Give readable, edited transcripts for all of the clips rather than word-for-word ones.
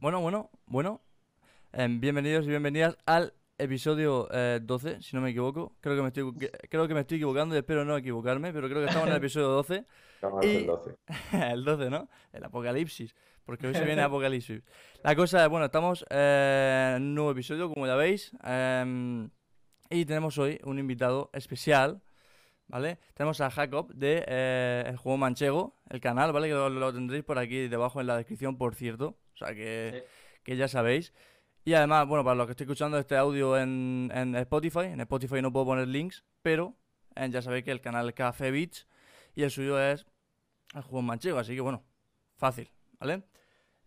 Bueno, bienvenidos y bienvenidas al episodio 12, si no me equivoco. Creo que me estoy equivocando y espero no equivocarme, pero creo que estamos en el episodio 12. Estamos en el 12. El 12, ¿no? El apocalipsis, porque hoy se viene apocalipsis. La cosa es, bueno, estamos en un nuevo episodio, como ya veis, y tenemos hoy un invitado especial, ¿vale? Tenemos a Jacob de El Juego Manchego, el canal, ¿vale? Que lo tendréis por aquí debajo en la descripción, por cierto. O sea que... Sí. Que ya sabéis. Y además, bueno, para los que estéis escuchando este audio en Spotify no puedo poner links, pero ya sabéis que el canal es Café Beach y el suyo es El Juego Manchego, así que bueno, fácil, ¿vale?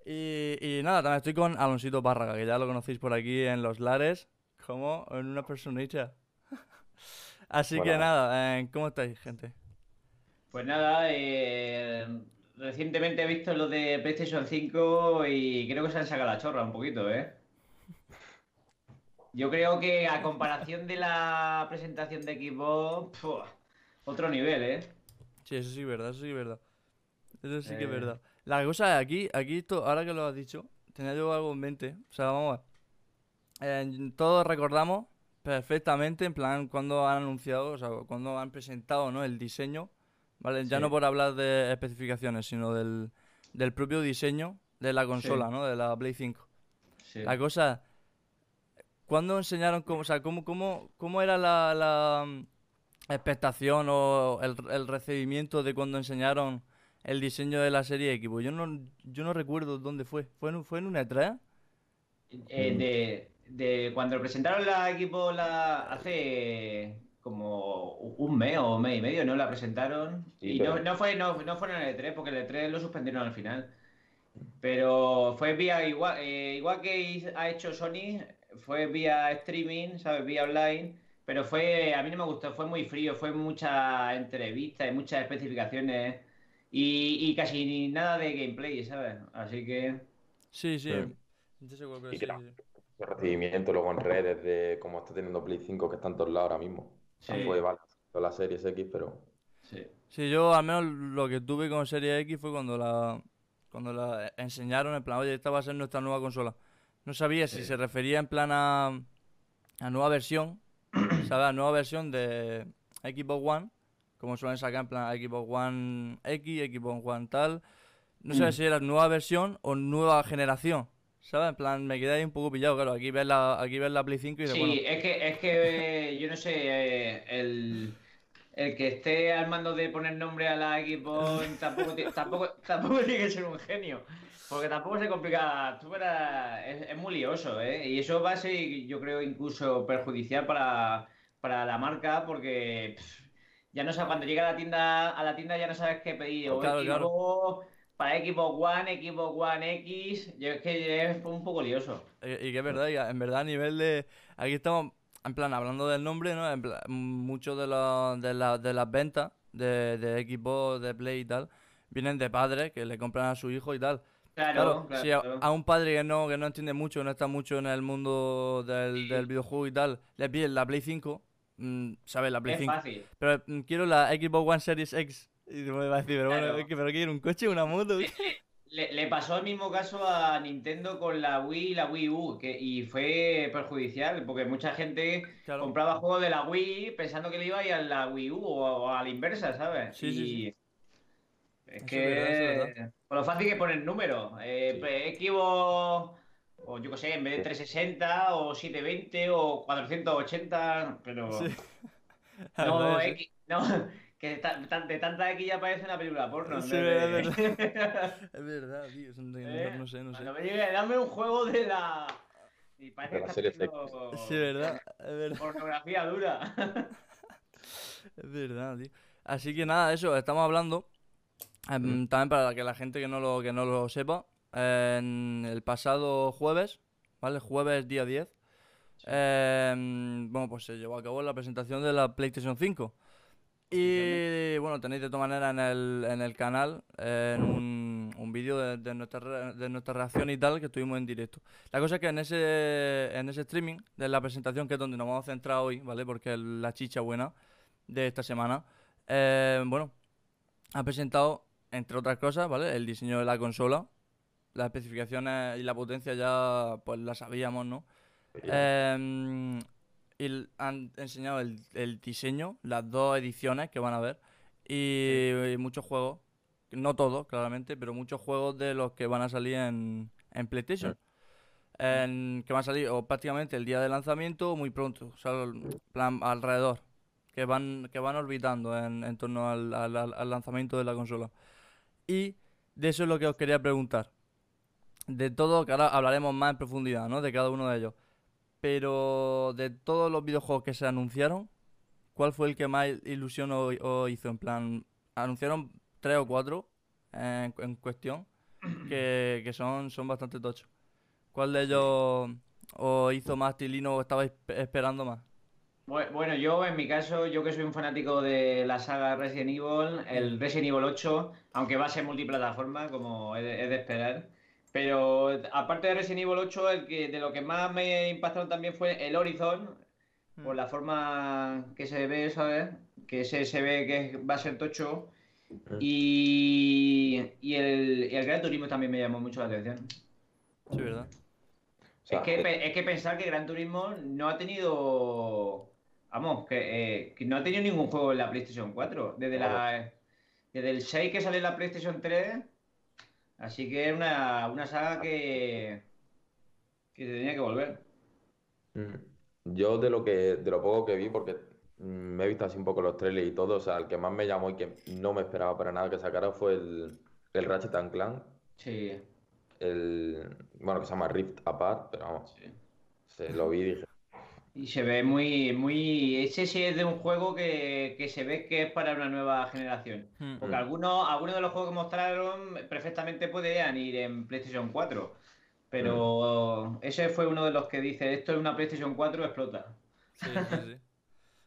Y nada, también estoy con Alonsito Párraga, que ya lo conocéis por aquí en los lares, como en una personita. Así bueno. Que nada, ¿cómo estáis, gente? Pues nada, recientemente he visto los de PlayStation 5 y creo que se han sacado la chorra un poquito, ¿eh? Yo creo que a comparación de la presentación de Xbox, otro nivel, ¿eh? Sí, eso sí es verdad, eso sí es verdad. Eso sí que es verdad. La cosa es, aquí esto, ahora que lo has dicho, tenía yo algo en mente. O sea, vamos a ver. Todos recordamos perfectamente, en plan, cuando han anunciado, o sea, cuando han presentado, ¿no?, el diseño. Vale, ya sí. No por hablar de especificaciones, sino del propio diseño de la consola, sí. ¿No? De la Play 5. Sí. La cosa, ¿cuándo enseñaron cómo, o sea, cómo era la expectación o el recibimiento de cuando enseñaron el diseño de la serie X? Pues yo no recuerdo dónde fue. ¿Fue en una E3? De cuando presentaron la Xbox hace... como un mes o mes y medio, ¿no? La presentaron. Sí, y pero... no fue en el E3, porque el E3 lo suspendieron al final. Pero fue vía, igual que ha hecho Sony, fue vía streaming, ¿sabes? Vía online. Pero fue, a mí no me gustó, fue muy frío, fue muchas entrevistas y muchas especificaciones. Y casi nada de gameplay, ¿sabes? Así que... Sí. Entonces, y que el recibimiento luego en redes de cómo está teniendo Play 5, que está en todos lados ahora mismo. Sí. Puede valer toda la Series X, pero... Sí, yo al menos lo que tuve con Series X fue cuando la enseñaron, en plan, oye, esta va a ser nuestra nueva consola. No sabía si se refería en plan a nueva versión, ¿sabes? A nueva versión de Xbox One, como suelen sacar en plan Xbox One X, Xbox One tal. No sabía si era nueva versión o nueva generación. ¿Sabes? En plan, me quedé ahí un poco pillado, claro. Aquí ves la Play 5 y de... Sí, bueno. es que yo no sé, el que esté al mando de poner nombre a la Xbox tampoco tiene que ser un genio. Porque tampoco se complica. Es muy lioso, ¿eh? Y eso va a ser, yo creo, incluso perjudicial para la marca, porque ya no sabes, cuando llega a la tienda ya no sabes qué pedir. O claro. Para Xbox One X, yo es que es un poco lioso. Y que es verdad, en verdad a nivel de... Aquí estamos, en plan, hablando del nombre, ¿no? En plan, muchos de las ventas de Xbox, de Play y tal, vienen de padres que le compran a su hijo y tal. Claro. Si a un padre que no entiende mucho, no está mucho en el mundo del videojuego y tal, le piden la Play 5, ¿sabes? La Play 5. Es fácil. Pero quiero la Xbox One Series X. Y me va a decir, pero claro. Bueno, ¿pero qué era? ¿Un coche? ¿Una moto? Le pasó el mismo caso a Nintendo con la Wii y la Wii U, y fue perjudicial, porque mucha gente compraba juegos de la Wii pensando que le iba a ir a la Wii U o a la inversa, ¿sabes? Sí. Es eso es verdad. Por lo fácil que poner números. Xbox, o yo qué sé, en vez de 360, o 720, o 480, pero... Sí. Que de tanta X ya parece una película porno. Sí, es verdad. Es verdad, tío. No sé. Cuando me llegue, dame un juego de la... Y parece que está haciendo... Sí, es verdad. Pornografía dura. Es verdad, tío. Así que nada, eso, estamos hablando. También para que la gente que no lo sepa, en el pasado jueves, ¿vale? Jueves día 10. Bueno, pues se llevó a cabo la presentación de la PlayStation 5. Y bueno, tenéis de todas maneras en el canal un vídeo de nuestra reacción y tal, que estuvimos en directo. La cosa es que en ese streaming de la presentación, que es donde nos vamos a centrar hoy, ¿vale? Porque es la chicha buena de esta semana. Bueno, ha presentado, entre otras cosas, ¿vale? El diseño de la consola, las especificaciones y la potencia ya pues las sabíamos, ¿no? Sí. Y han enseñado el diseño, las dos ediciones que van a haber y muchos juegos, no todos claramente, pero muchos juegos de los que van a salir en PlayStation. Sí. Que van a salir o prácticamente el día de lanzamiento o muy pronto, o sea, plan, alrededor, que van orbitando en torno al lanzamiento de la consola. Y de eso es lo que os quería preguntar. De todo, que ahora hablaremos más en profundidad, ¿no? De cada uno de ellos. Pero de todos los videojuegos que se anunciaron, ¿cuál fue el que más ilusión os hizo? En plan, anunciaron 3 o 4 en cuestión, que son bastante tochos. ¿Cuál de ellos os hizo más tilino o estabais esperando más? Bueno, yo en mi caso, yo que soy un fanático de la saga Resident Evil, el Resident Evil 8, aunque va a ser multiplataforma, como es de esperar, pero aparte de Resident Evil 8, de lo que más me impactaron también fue el Horizon, por la forma que se ve, ¿sabes? Que se ve que va a ser tocho, y el Gran Turismo también me llamó mucho la atención. Sí, ¿verdad? Es que pensar que Gran Turismo no ha tenido... Vamos, que no ha tenido ningún juego en la PlayStation 4. Desde el 6 que sale en la PlayStation 3. Así que es una saga que tenía que volver. Yo de lo poco que vi, porque me he visto así un poco los trailers y todo, o sea, el que más me llamó y que no me esperaba para nada que sacara fue el Ratchet & Clank. Sí. Bueno, que se llama Rift Apart, pero vamos, sí. Lo vi y dije... Y se ve muy... Ese sí es de un juego que se ve que es para una nueva generación. Porque algunos de los juegos que mostraron perfectamente podrían ir en PlayStation 4. Pero ese fue uno de los que dice, esto es una PlayStation 4, explota. Sí.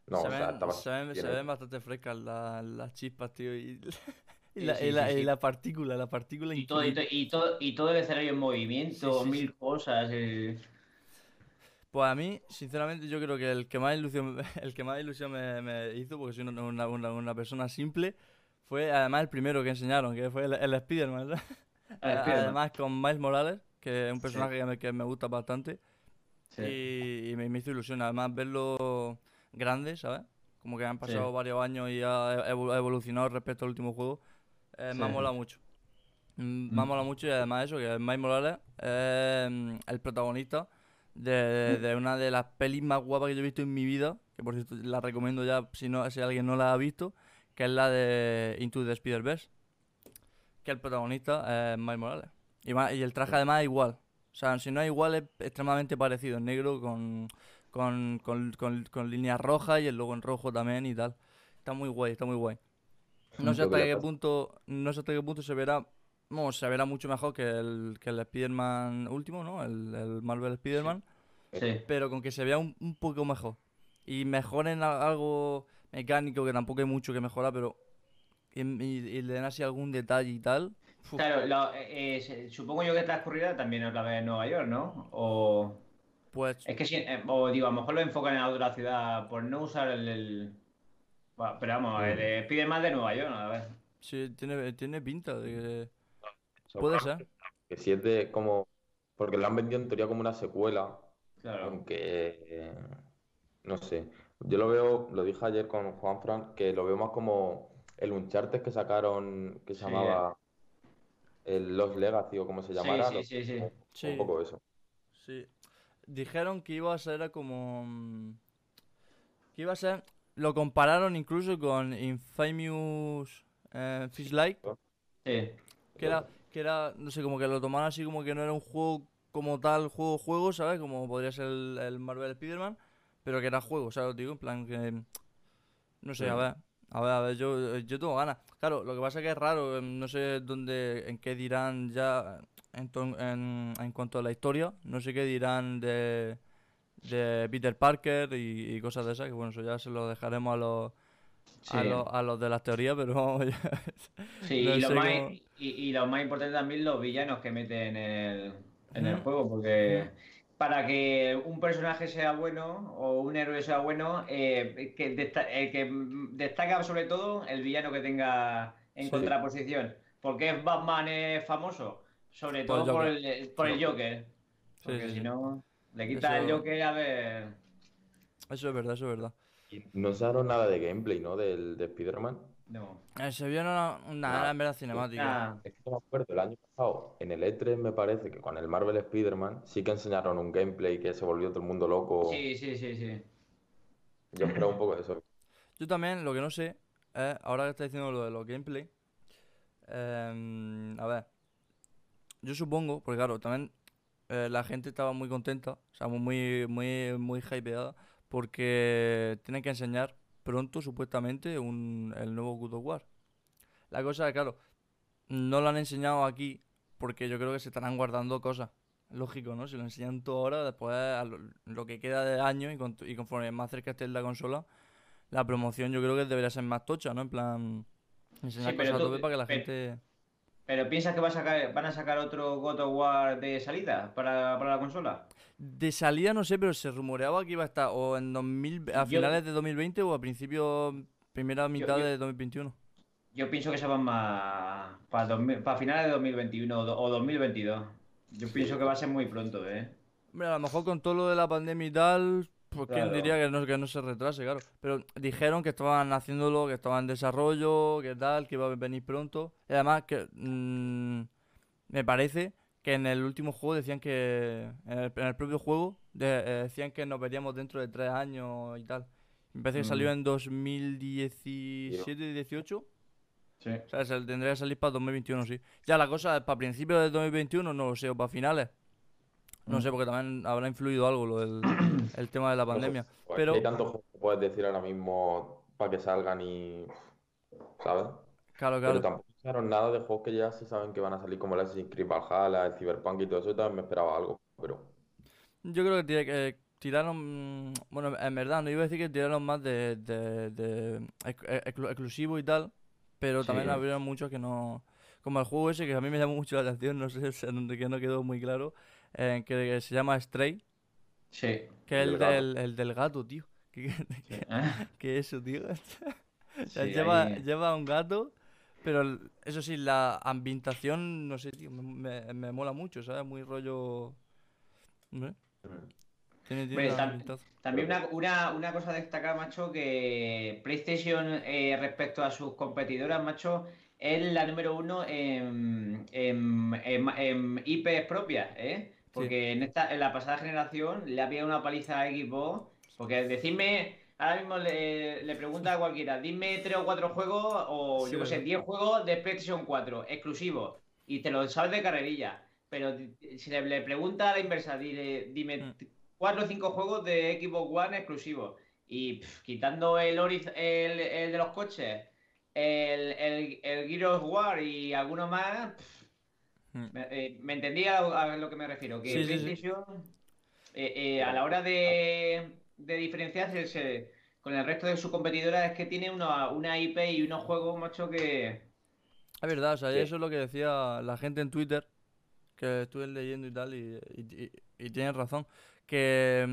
No, se ven bastante frescas las chispas, tío, y... La partícula. Y todo el escenario en movimiento, mil cosas. Pues a mí, sinceramente, yo creo que el que más ilusión me hizo, porque soy una persona simple, fue además el primero que enseñaron, que fue el Spider-Man. Además con Miles Morales, que es un personaje que me gusta bastante. Sí. Y me hizo ilusión, además verlo grande, ¿sabes? Como que han pasado varios años y ha evolucionado respecto al último juego. Me ha molado mucho. Me ha molado mucho y además eso, que Miles Morales es el protagonista de una de las pelis más guapas que yo he visto en mi vida, que por cierto la recomiendo ya si alguien no la ha visto, que es la de Into the Spider-Verse, que el protagonista es Miles Morales. Y el traje además es igual. O sea, si no es igual, es extremadamente parecido, en negro con líneas rojas y el logo en rojo también y tal. Está muy guay. No sé hasta qué punto se verá. Bueno, se verá mucho mejor que el Spider-Man último, ¿no? El Marvel Spider-Man. Sí. Pero con que se vea un poco mejor. Y mejoren algo mecánico, que tampoco hay mucho que mejorar, pero... Y le den así algún detalle y tal. Uf. Claro, supongo yo que transcurrirá también otra vez en Nueva York, ¿no? O... Pues... Es que sí, o digo, a lo mejor lo enfocan en otra ciudad por no usar Bueno, pero vamos, pide más de Nueva York, a ver. Sí, tiene pinta de que... Puede ser. Que si es de como... Porque lo han vendido en teoría como una secuela. Claro. Aunque... No sé. Yo lo veo, lo dije ayer con Juanfran, que lo veo más como el Uncharted que sacaron, que se llamaba... El Lost Legacy o como se llamara. Sí. Un poco eso. Sí. Dijeron que iba a ser como... Que iba a ser... Lo compararon incluso con Infamous Fish Like. Sí. Que era, no sé, como que lo tomaron así como que no era un juego como tal, juego, ¿sabes? Como podría ser el Marvel Spider-Man, pero que era juego, ¿sabes? Digo, en plan que... No sé, a ver, yo tengo ganas. Claro, lo que pasa es que es raro, no sé en qué dirán ya... En cuanto a la historia, no sé qué dirán de Peter Parker y cosas de esas, que bueno, eso ya se lo dejaremos a los de las teorías, pero vamos ya. Sí, no y lo más importante también los villanos que meten en el juego, porque para que un personaje sea bueno o un héroe sea bueno, que destaca sobre todo el villano que tenga en contraposición, porque Batman es famoso. Sobre todo por el Joker. Porque sí, sí, si no, le quita el Joker a ver... Eso es verdad, eso es verdad. No sacaron nada de gameplay, ¿no? De Spider-Man. No. Se vio nada en verdad cinemática. Nah. Es que me acuerdo, el año pasado, en el E3 me parece que con el Marvel Spider-Man sí que enseñaron un gameplay que se volvió todo el mundo loco. Sí, sí, sí, sí. Yo espero un poco de eso. Yo también, lo que no sé, ahora que está diciendo lo de los gameplay, a ver, yo supongo, porque claro, también la gente estaba muy contenta, o sea, muy hypeada, porque tienen que enseñar pronto, supuestamente, el nuevo God of War. La cosa es, claro, no lo han enseñado aquí, porque yo creo que se estarán guardando cosas. Lógico, ¿no? Si lo enseñan todo ahora, después a lo que queda de año y conforme más cerca esté la consola, la promoción yo creo que debería ser más tocha, ¿no? En plan, enseñar cosas a tope para que la gente... ¿Pero piensas que van a sacar otro God of War de salida para la consola? De salida no sé, pero se rumoreaba que iba a estar o en a finales de 2020 o a principios, primera mitad de 2021. Yo pienso que se van más para finales de 2021 o 2022. Yo pienso que va a ser muy pronto, ¿eh? Hombre, a lo mejor con todo lo de la pandemia y tal, pues claro, quién diría que no se retrase, claro. Pero dijeron que estaban haciéndolo, que estaban en desarrollo, que tal, que iba a venir pronto. Y además, que me parece que en el último juego decían que... En el propio juego decían que nos veríamos dentro de 3 años y tal. Me parece que salió en 2017-18. Sí. O sea, tendría que salir para 2021, sí. Ya la cosa es para principios de 2021, no lo sé, o para finales. No sé, porque también habrá influido algo el tema de la pandemia. Pues, pero... Hay tantos juegos que puedes decir ahora mismo para que salgan y... ¿Sabes? Claro, claro. Pero tampoco hicieron nada de juegos que ya se saben que van a salir, como el Assassin's Creed Valhalla, el Cyberpunk y todo eso. Yo también me esperaba algo, pero... Yo creo que tiraron... Bueno, en verdad, no iba a decir que tiraron más de exclusivo y tal... Pero también habría muchos que no... Como el juego ese, que a mí me llamó mucho la atención, no sé, que no quedó muy claro, que se llama Stray. Sí. Que es el del gato, tío. Que eso, tío. Sí, o sea, lleva un gato, pero eso sí, la ambientación, no sé, tío, me mola mucho, ¿sabes? Muy rollo... ¿Ves? Pues, también una cosa a destacar, macho, que PlayStation respecto a sus competidoras, macho, es la número uno en IPs propias, ¿eh? Porque en la pasada generación le había una paliza a Xbox, porque decirme, ahora mismo le pregunta a cualquiera, dime 3 o 4 juegos, o yo no sé, 10 juegos de PlayStation 4, exclusivos, y te los sabes de carrerilla, pero si le pregunta a la inversa, dime 4 o 5 juegos de Xbox One exclusivos. Y quitando el de los coches, el Gears of War y alguno más, me entendía a lo que me refiero. Que PlayStation, a la hora de diferenciarse con el resto de sus competidoras, es que tiene una IP y unos juegos, macho, que... Es verdad, o sea, eso es lo que decía la gente en Twitter, que estuve leyendo y tal, y tienen razón. Que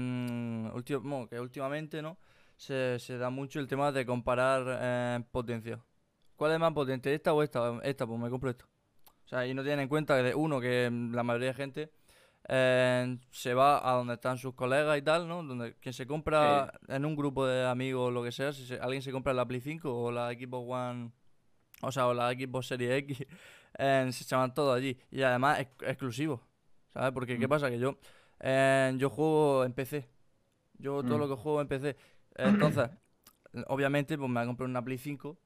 últimamente, ¿no? Se da mucho el tema de comparar potencia. ¿Cuál es más potente? ¿Esta o esta? Esta, pues me compro esta. O sea, y no tienen en cuenta que que la mayoría de gente se va a donde están sus colegas y tal, ¿no? Donde quien se compra en un grupo de amigos o lo que sea, alguien se compra la Play 5 o la Xbox One, o sea, o la Xbox Series X, se van todos allí. Y además exclusivo, ¿sabes? Porque ¿qué pasa? Que yo juego en PC. Yo todo lo que juego en PC. Entonces, obviamente, pues me voy a comprar una Play 5.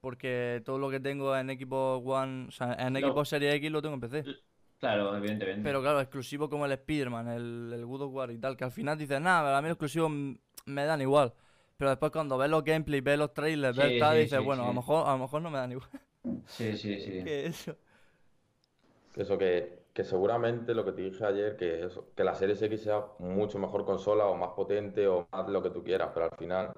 Porque todo lo que tengo en Xbox One, o sea, en Xbox Series X lo tengo en PC. Claro, evidentemente. Pero claro, exclusivo como el Spider-Man, el God of War y tal. Que al final dices, nada, a mí los exclusivos me dan igual. Pero después cuando ves los gameplays, ves los trailers, ves tal, dices, bueno, a lo mejor no me dan igual. Sí, sí, sí. ¿Qué es eso? Eso que seguramente lo que te dije ayer, que la Series X sea mucho mejor consola o más potente o más lo que tú quieras, pero al final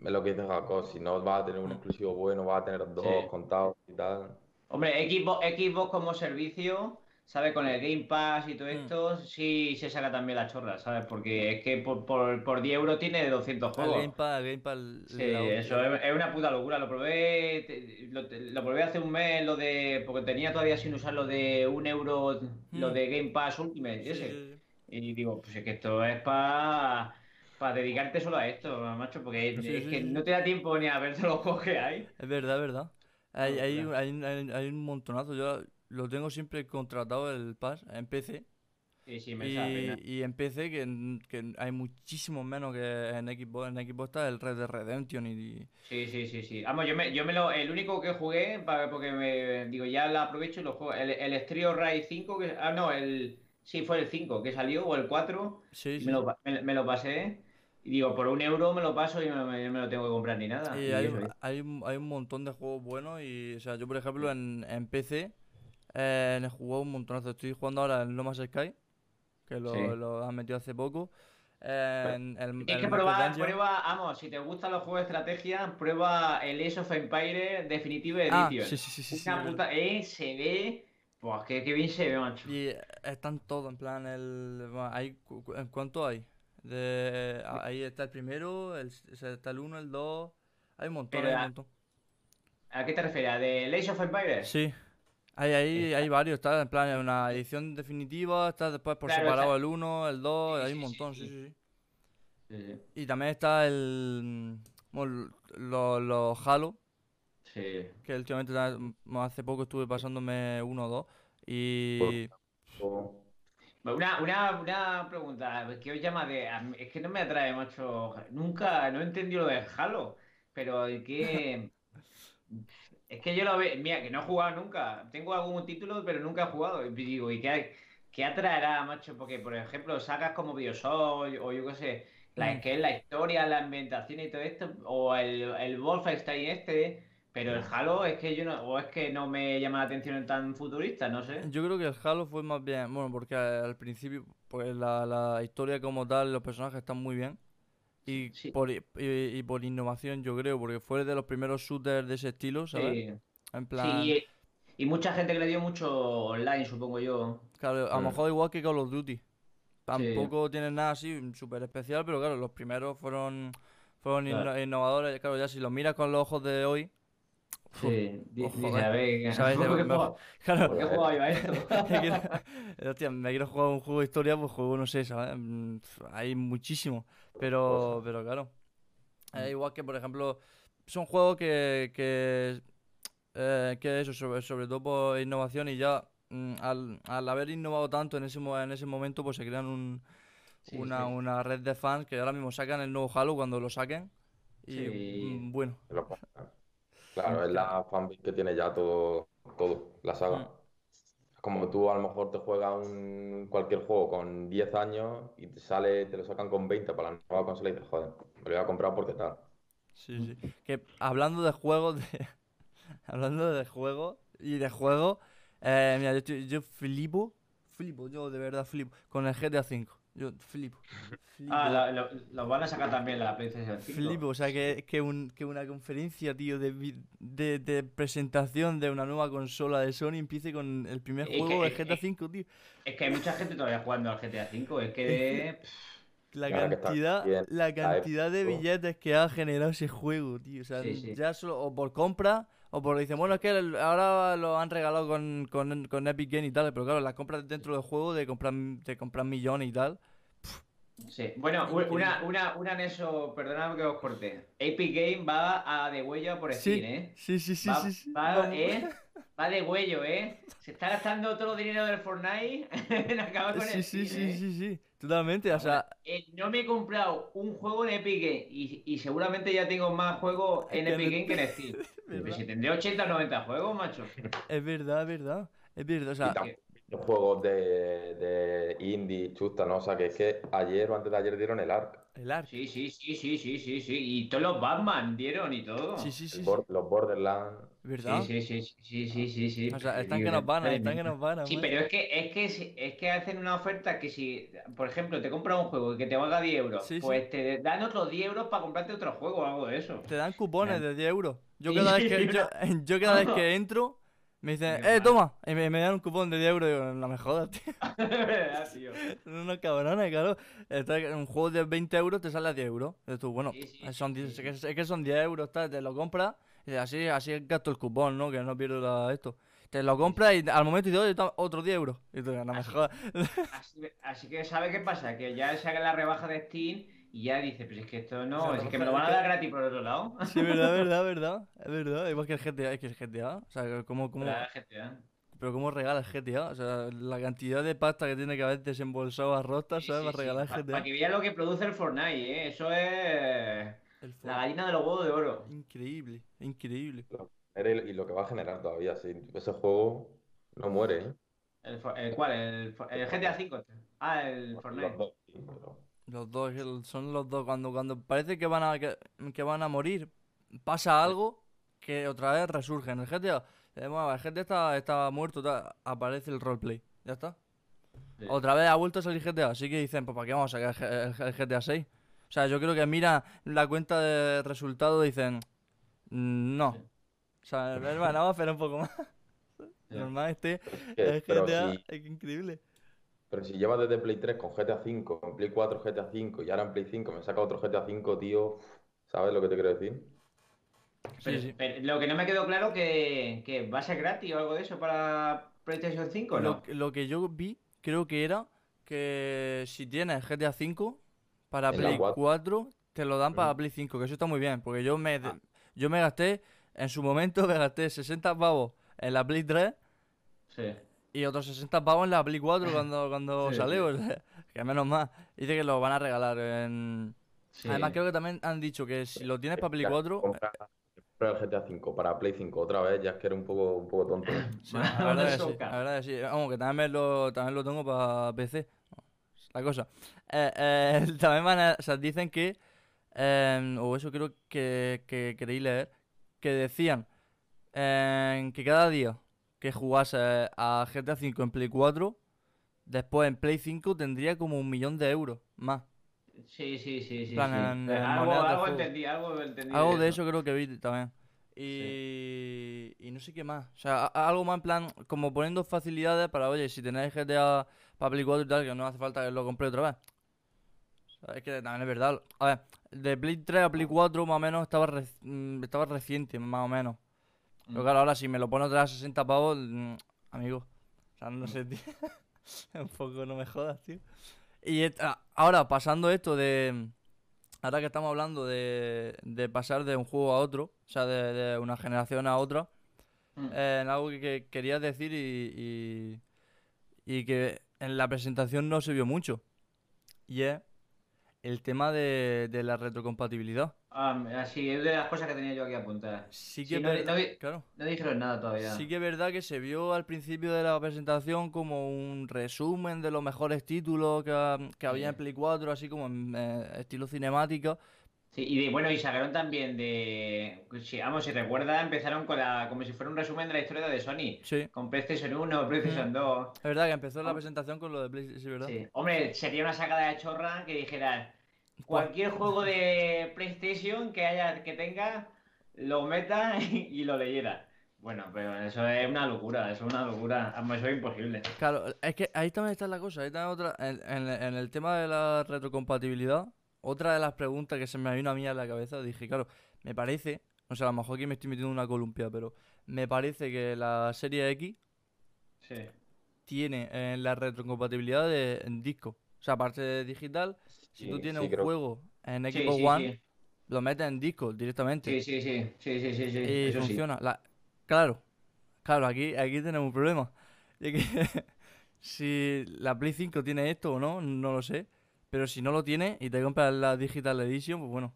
es lo que dice Jacob, si no vas a tener un exclusivo bueno, vas a tener 2 contados y tal. Hombre, Xbox como servicio ¿sabes? Con el Game Pass y todo esto, sí se saca también la chorra, ¿sabes? Porque es que por 10 euros tiene 200 juegos. El Game Pass... Sí, eso es una puta locura. Lo probé lo probé hace un mes, lo de porque tenía todavía sin usar lo de 1 euro, lo de Game Pass Ultimate, ese. Y digo, pues es que esto es para dedicarte solo a esto, macho, porque es que no te da tiempo ni a ver todos los juegos que hay. Es verdad, es verdad. Hay un montonazo, yo... Lo tengo siempre contratado el Pass en PC. Sí, me sabe. Y en PC que hay muchísimo menos que en Xbox. En Xbox está el Red Dead Redemption y... Sí. Vamos, yo el único que jugué, porque me digo, ya lo aprovecho y lo juego. El Strio Ray 5, que... Ah, no, el... Sí, fue el 5 que salió, o el 4. Sí. Me lo pasé. Y digo, por 1 euro me lo paso y me lo tengo que comprar ni nada. Y hay un montón de juegos buenos y... O sea, yo por ejemplo en PC... he jugado un montonazo. Estoy jugando ahora en No Man's Sky, que lo han metido hace poco. Tienes que prueba, vamos, si te gustan los juegos de estrategia, prueba el Age of Empires Definitive Edition. Sí. Una puta, se ve, pues qué bien se ve, macho. Y están todos, en plan, ¿cuánto hay? Ahí está el primero, está el 1, el 2, hay un montón, hay un montón. ¿A qué te refieres? ¿Del Age of Empires? Sí. Hay varios, está en plan una edición definitiva, está después por separado el 1, el 2, hay un montón, sí. Y también está los Halo, que últimamente hace poco estuve pasándome 1 o 2 y... Una pregunta, ¿qué os llama de...? Es que no me atrae, macho, nunca, no he entendido lo de Halo, pero ¿qué...? Es que yo lo veo, mira, que no he jugado nunca. Tengo algún título, pero nunca he jugado. Y digo, ¿y qué atraerá, macho? Porque, por ejemplo, sacas como Bioshock o yo qué sé, que es la historia, la ambientación y todo esto, o el Wolfenstein pero el Halo es que yo no, o es que no me llama la atención tan futurista, no sé. Yo creo que el Halo fue más bien, bueno, porque al principio, pues la historia como tal, los personajes están muy bien. Por innovación, yo creo, porque fue de los primeros shooters de ese estilo, ¿sabes? En plan... y mucha gente que le dio mucho online, supongo yo. Claro, a lo mejor igual que Call of Duty. Tampoco tienen nada así súper especial, pero claro, los primeros fueron innovadores. Claro, ya si los miras con los ojos de hoy... ¿Por qué jugaba yo a esto? Hostia, me quiero jugar un juego de historia, pues juego, no sé, ¿sabes? Hay muchísimo, pero claro. Igual que, por ejemplo, son juegos que eso, sobre todo por innovación, y ya al haber innovado tanto en ese momento, pues se crean una red de fans que ahora mismo sacan el nuevo Halo cuando lo saquen. Y bueno. Claro, es la fanbase que tiene ya todo la saga. Como tú a lo mejor te juegas cualquier juego con 10 años y te lo sacan con 20 para la nueva consola y dices, joder, me lo voy a comprar porque tal. Sí. Que hablando de juegos, hablando de juegos, mira, yo flipo, yo de verdad flipo, con el GTA V. Yo flipo. Los van a sacar también la PlayStation 5. Flipo, o sea que una conferencia, tío, de presentación de una nueva consola de Sony empiece con el primer juego del GTA V, tío. Es que hay mucha gente todavía jugando al GTA V, es que... La cantidad de billetes que ha generado ese juego, tío. O sea, ya solo o por compra, o por dicen, bueno, es que ahora lo han regalado con Epic Games y tal, pero claro, las compras dentro del juego de comprar millones y tal. Sí, bueno, una en eso, perdonad que os corté. Epic Games va a de huello por Steam, Sí. Va de huello, Se está gastando todo el dinero del Fortnite en acabar con el Steam. Sí. Totalmente, o sea... no me he comprado un juego en Epic Games y seguramente ya tengo más juegos en Epic Games que en Steam. Pero si tendré 80 o 90 juegos, macho. Es verdad, o sea... Los juegos de indie, chusta, ¿no? O sea, que es que ayer o antes de ayer dieron el Ark. Sí. Y todos los Batman dieron y todo. Sí. Los Borderlands. ¿Verdad? Sí. O sea, están que nos van. Sí, pero es que hacen una oferta que si, por ejemplo, te compras un juego y que te valga 10 euros, pues te dan otros 10 euros para comprarte otro juego o algo de eso. Te dan cupones de 10 euros. Yo cada vez que entro... Me dicen, toma, y me dan un cupón de 10 euros, digo, no me jodas, tío. Tío. Son unos cabrones, claro. Un juego de 20 euros te sale a 10 euros. Entonces tú, bueno, es que son 10 euros, tal, te lo compras, y así gasto el cupón, ¿no? Que no pierdo esto. Te lo compras y al momento te doy otros 10 euros. Y tú, no me jodas. Así que, ¿sabes qué pasa? Que ya sacan la rebaja de Steam y ya dices, pues es que esto no, o sea, es que me lo van a dar gratis por otro lado. Sí, es verdad. Igual que el GTA, es que el GTA, o sea, como... Pero cómo regala el GTA, o sea, la cantidad de pasta que tiene que haber desembolsado a Rockstar, ¿sabes? Para regalar el GTA. Para que veas lo que produce el Fortnite, ¿eh? Eso es... La gallina de los huevos de oro. Increíble, increíble. Y lo que va a generar todavía, sí. Ese juego no muere, ¿eh? ¿El cuál? ¿El GTA V? Ah, el Fortnite. Los dos, son los dos. Cuando parece que van a morir, pasa algo que otra vez resurge. En el GTA, bueno, el GTA está muerto, aparece el roleplay. Ya está. Sí. Otra vez ha vuelto a salir GTA, así que dicen, pues ¿para qué vamos a sacar el GTA 6? O sea, yo creo que mira la cuenta de resultados y dicen, no. Sí. O sea, hermano, va a esperar un poco más. Sí. Normal, el GTA sí. Es increíble. Pero si llevas desde Play 3 con GTA V, en Play 4 GTA V y ahora en Play 5 me saca otro GTA V, tío, ¿sabes lo que te quiero decir? Pero, sí. Pero lo que no me quedó claro que va a ser gratis o algo de eso para PlayStation 5, ¿no? Lo que yo vi, creo que era que si tienes GTA V para Play 4, te lo dan para Play 5, que eso está muy bien, porque yo me gasté, en su momento me gasté 60 pavos en la Play 3. Sí. Y otros 60 pavos en la Play 4 cuando salió, sí. Que menos más. Dice que lo van a regalar en... Sí. Además creo que también han dicho que si lo tienes para Play 4... Pero el GTA 5 para Play 5 otra vez, ya es que era un poco tonto. Sí, la verdad que sí, la verdad que sí. Vamos, que también lo tengo para PC. La cosa. También van a... O sea, dicen que... o eso creo que queréis leer. Que decían que cada día que jugase a GTA V en Play 4, después en Play 5 tendría como 1.000.000 de euros más. Sí. Algo entendí. Algo de eso creo que vi también. Y, sí. Y no sé qué más. O sea, algo más en plan, como poniendo facilidades para, oye, si tenéis GTA para Play 4 y tal, que no hace falta que lo compréis otra vez. O sea, es que también es verdad. A ver, de Play 3 a Play 4 más o menos estaba reciente, más o menos. Pero claro, ahora si me lo pone otra vez a 60 pavos, amigo, o sea, no sé, tío, un poco no me jodas, tío. Y ahora, pasando esto de... Ahora que estamos hablando de pasar de un juego a otro, o sea, de una generación a otra, algo que quería decir y que en la presentación no se vio mucho, y es el tema de la retrocompatibilidad. Sí, es de las cosas que tenía yo aquí apuntadas. Sí que no dijeron nada todavía. Sí que es verdad que se vio al principio de la presentación como un resumen de los mejores títulos que había en Play 4, así como en estilo cinemática. Sí, y sacaron también de... Si recuerdas, empezaron con como si fuera un resumen de la historia de Sony. Sí. Con PlayStation 1, PlayStation 2... Es verdad que empezó la presentación con lo de PlayStation, sí, ¿verdad? Sí. Hombre, sería una sacada de chorra que dijeran... Cualquier juego de PlayStation que tenga, lo meta y lo leyera. Bueno, pero eso es una locura, eso es imposible. Claro, es que ahí también está la cosa, ahí también en el tema de la retrocompatibilidad, otra de las preguntas que se me vino a mí a la cabeza, dije, claro, me parece, o sea, a lo mejor aquí me estoy metiendo una columpia, pero me parece que la serie X tiene la retrocompatibilidad en disco. O sea, aparte de digital, si tú tienes un juego en Xbox One, lo metes en disco directamente. Sí. Y eso funciona. Sí. Claro, aquí tenemos un problema. De que si la Play 5 tiene esto o no, no lo sé. Pero si no lo tiene y te compras la Digital Edition, pues bueno.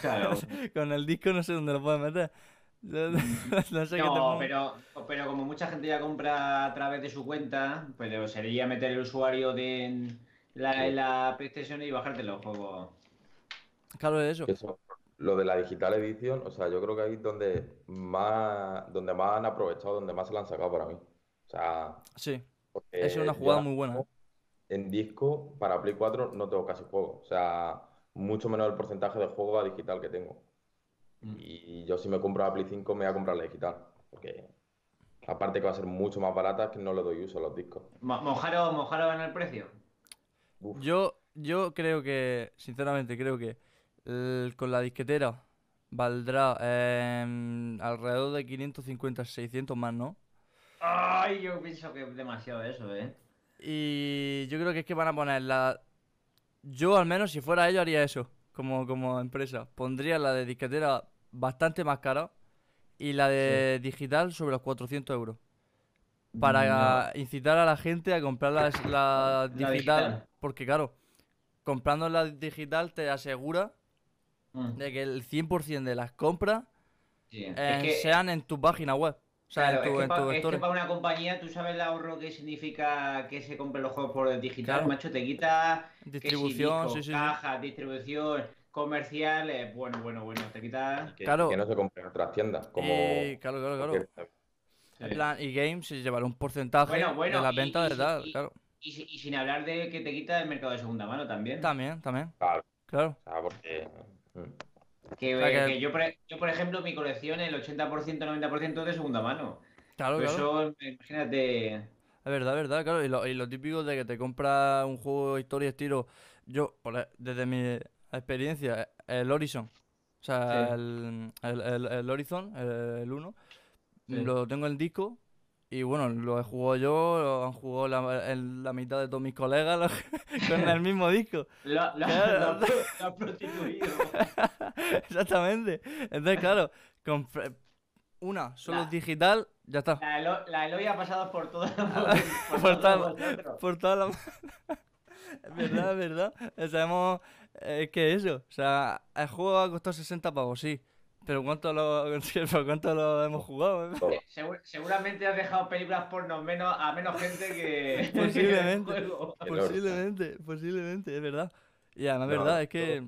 Claro. Con el disco no sé dónde lo puedes meter. Pero como mucha gente ya compra a través de su cuenta, pero sería meter el usuario en la PlayStation y bajarte los juegos. Claro, eso. Lo de la Digital Edition, o sea, yo creo que ahí es donde más han aprovechado, donde más se la han sacado para mí. O sea, sí, es una jugada muy buena. En disco, para Play 4 no tengo casi juegos. O sea, mucho menos el porcentaje de juego a digital que tengo. Y yo si me compro la Play 5 me voy a comprar la digital. Porque aparte que va a ser mucho más barata, que no le doy uso a los discos. ¿Mojaros en el precio? Uf. Yo creo que, sinceramente, creo que con la disquetera valdrá alrededor de 550, 600 más, ¿no? Ay, yo pienso que es demasiado eso, ¿eh? Y yo creo que es que van a poner la... Yo al menos, si fuera ellos, haría eso como empresa. Pondría la de disquetera bastante más cara y la de digital sobre los 400 euros, para incitar a la gente a comprar la digital. Porque claro, comprando la digital te asegura de que el 100% de las compras sean en tu página web. O sea, claro, es que para una compañía, tú sabes el ahorro que significa que se compren los juegos por digital, claro. Macho, te quita distribución, que si disco, cajas, distribución, comercial, bueno, te quita... Claro. Que no se compren en otras tiendas, como... Claro. En plan, y Games se llevará un porcentaje de las ventas, ¿verdad? Claro. Y sin hablar de que te quita el mercado de segunda mano también. También. Claro. O sea, porque... Que yo, por ejemplo, mi colección, el 80%, 90% es de segunda mano. Claro. Eso, imagínate... Es verdad, claro. Y lo típico de que te compras un juego de historia estilo... Yo, desde mi experiencia, el Horizon. O sea, el Horizon, el 1, lo tengo en el disco... Y bueno, lo he jugado yo, lo han jugado la mitad de todos mis colegas con el mismo disco. Lo han prostituido. Exactamente. Entonces, claro, una solo digital, ya está. La Eloy ha pasado por todas las... Por todas las... Es verdad. O sea, es que eso. O sea, el juego ha costado 60 pavos, sí. ¿Pero cuánto lo hemos jugado? Seguramente has dejado películas porno a menos gente que... Posiblemente, es verdad. Ya, la verdad es que...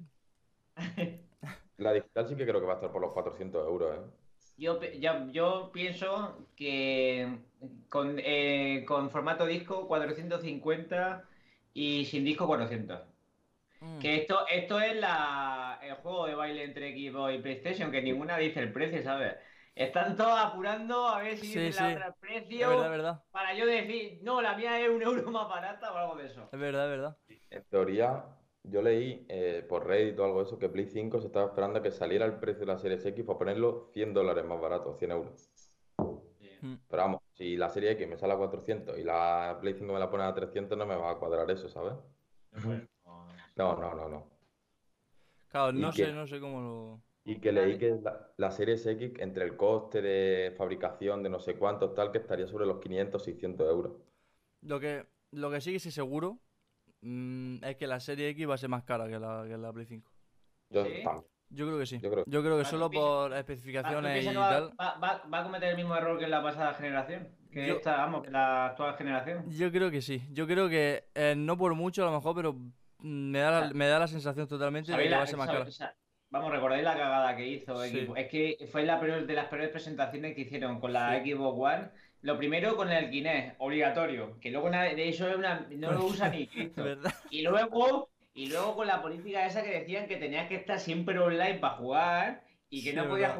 La digital sí que creo que va a estar por los 400 euros, ¿eh? Yo pienso que con formato disco 450 y sin disco 400. Que esto es el juego de baile entre Xbox y PlayStation, que ninguna dice el precio, ¿sabes? Están todos apurando a ver si dice la otra el precio. Es verdad. Para yo decir, no, la mía es €1 más barata o algo de eso. Es verdad. En teoría, yo leí por Reddit o algo de eso, que Play 5 se estaba esperando a que saliera el precio de la Series X para ponerlo $100 más barato, €100. Pero vamos, si la Serie X me sale a 400 y la Play 5 me la ponen a 300, no me va a cuadrar eso, ¿sabes? No. Claro, no sé cómo lo... Y que leí que la Series X, entre el coste de fabricación de no sé cuántos, tal, que estaría sobre los 500, 600 euros. Lo que sí que sí seguro es que la Series X va a ser más cara que la Play 5. Yo creo que sí. Yo creo que solo por especificaciones y tal... ¿Va a cometer el mismo error que en la pasada generación? Que la actual generación. Yo creo que sí. Yo creo que no por mucho a lo mejor, pero... Me da la sensación totalmente de que va a ser más cara. Vamos, recordáis la cagada que hizo Xbox. Es que fue la peor de las peores presentaciones que hicieron con la Xbox One. Lo primero con el Kinect, obligatorio. Que luego de eso no lo usa ni Cristo. Y luego con la política esa que decían que tenías que estar siempre online para jugar y que no podías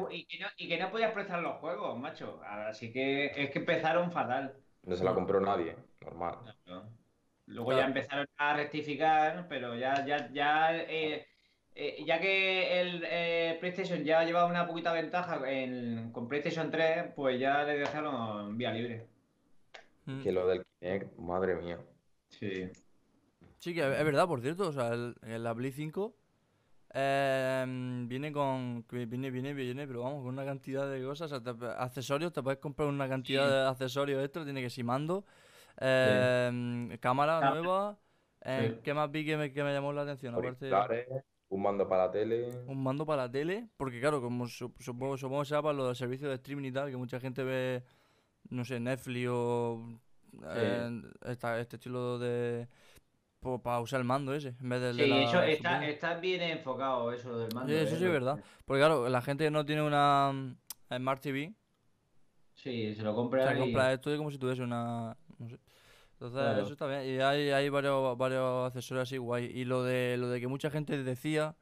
prestar los juegos, macho. Así que es que empezaron fatal. No se la compró nadie, normal. No. Luego ya empezaron a rectificar, pero ya que el PlayStation ya llevaba una poquita ventaja con PlayStation 3, pues ya le dejaron vía libre. Que lo del Kinect, madre mía. Sí, que es verdad, por cierto, o sea, la Play 5 viene, pero vamos, con una cantidad de cosas, o sea, accesorios, te puedes comprar una cantidad de accesorios extra, tiene que ser mando. Cámara nueva. ¿Qué más vi que me llamó la atención? Aparte, un mando para la tele. Porque claro, como supongo que sea para los servicios de streaming y tal, que mucha gente ve, no sé, Netflix o este estilo de... para usar el mando ese en vez del... eso está bien enfocado, eso del mando. Eso sí es verdad. Porque claro, la gente que no tiene una Smart TV se lo compra. Se compra esto como si tuviese una... No sé. Entonces, eso está bien. Y hay varios accesorios así guay. Y lo de que mucha gente decía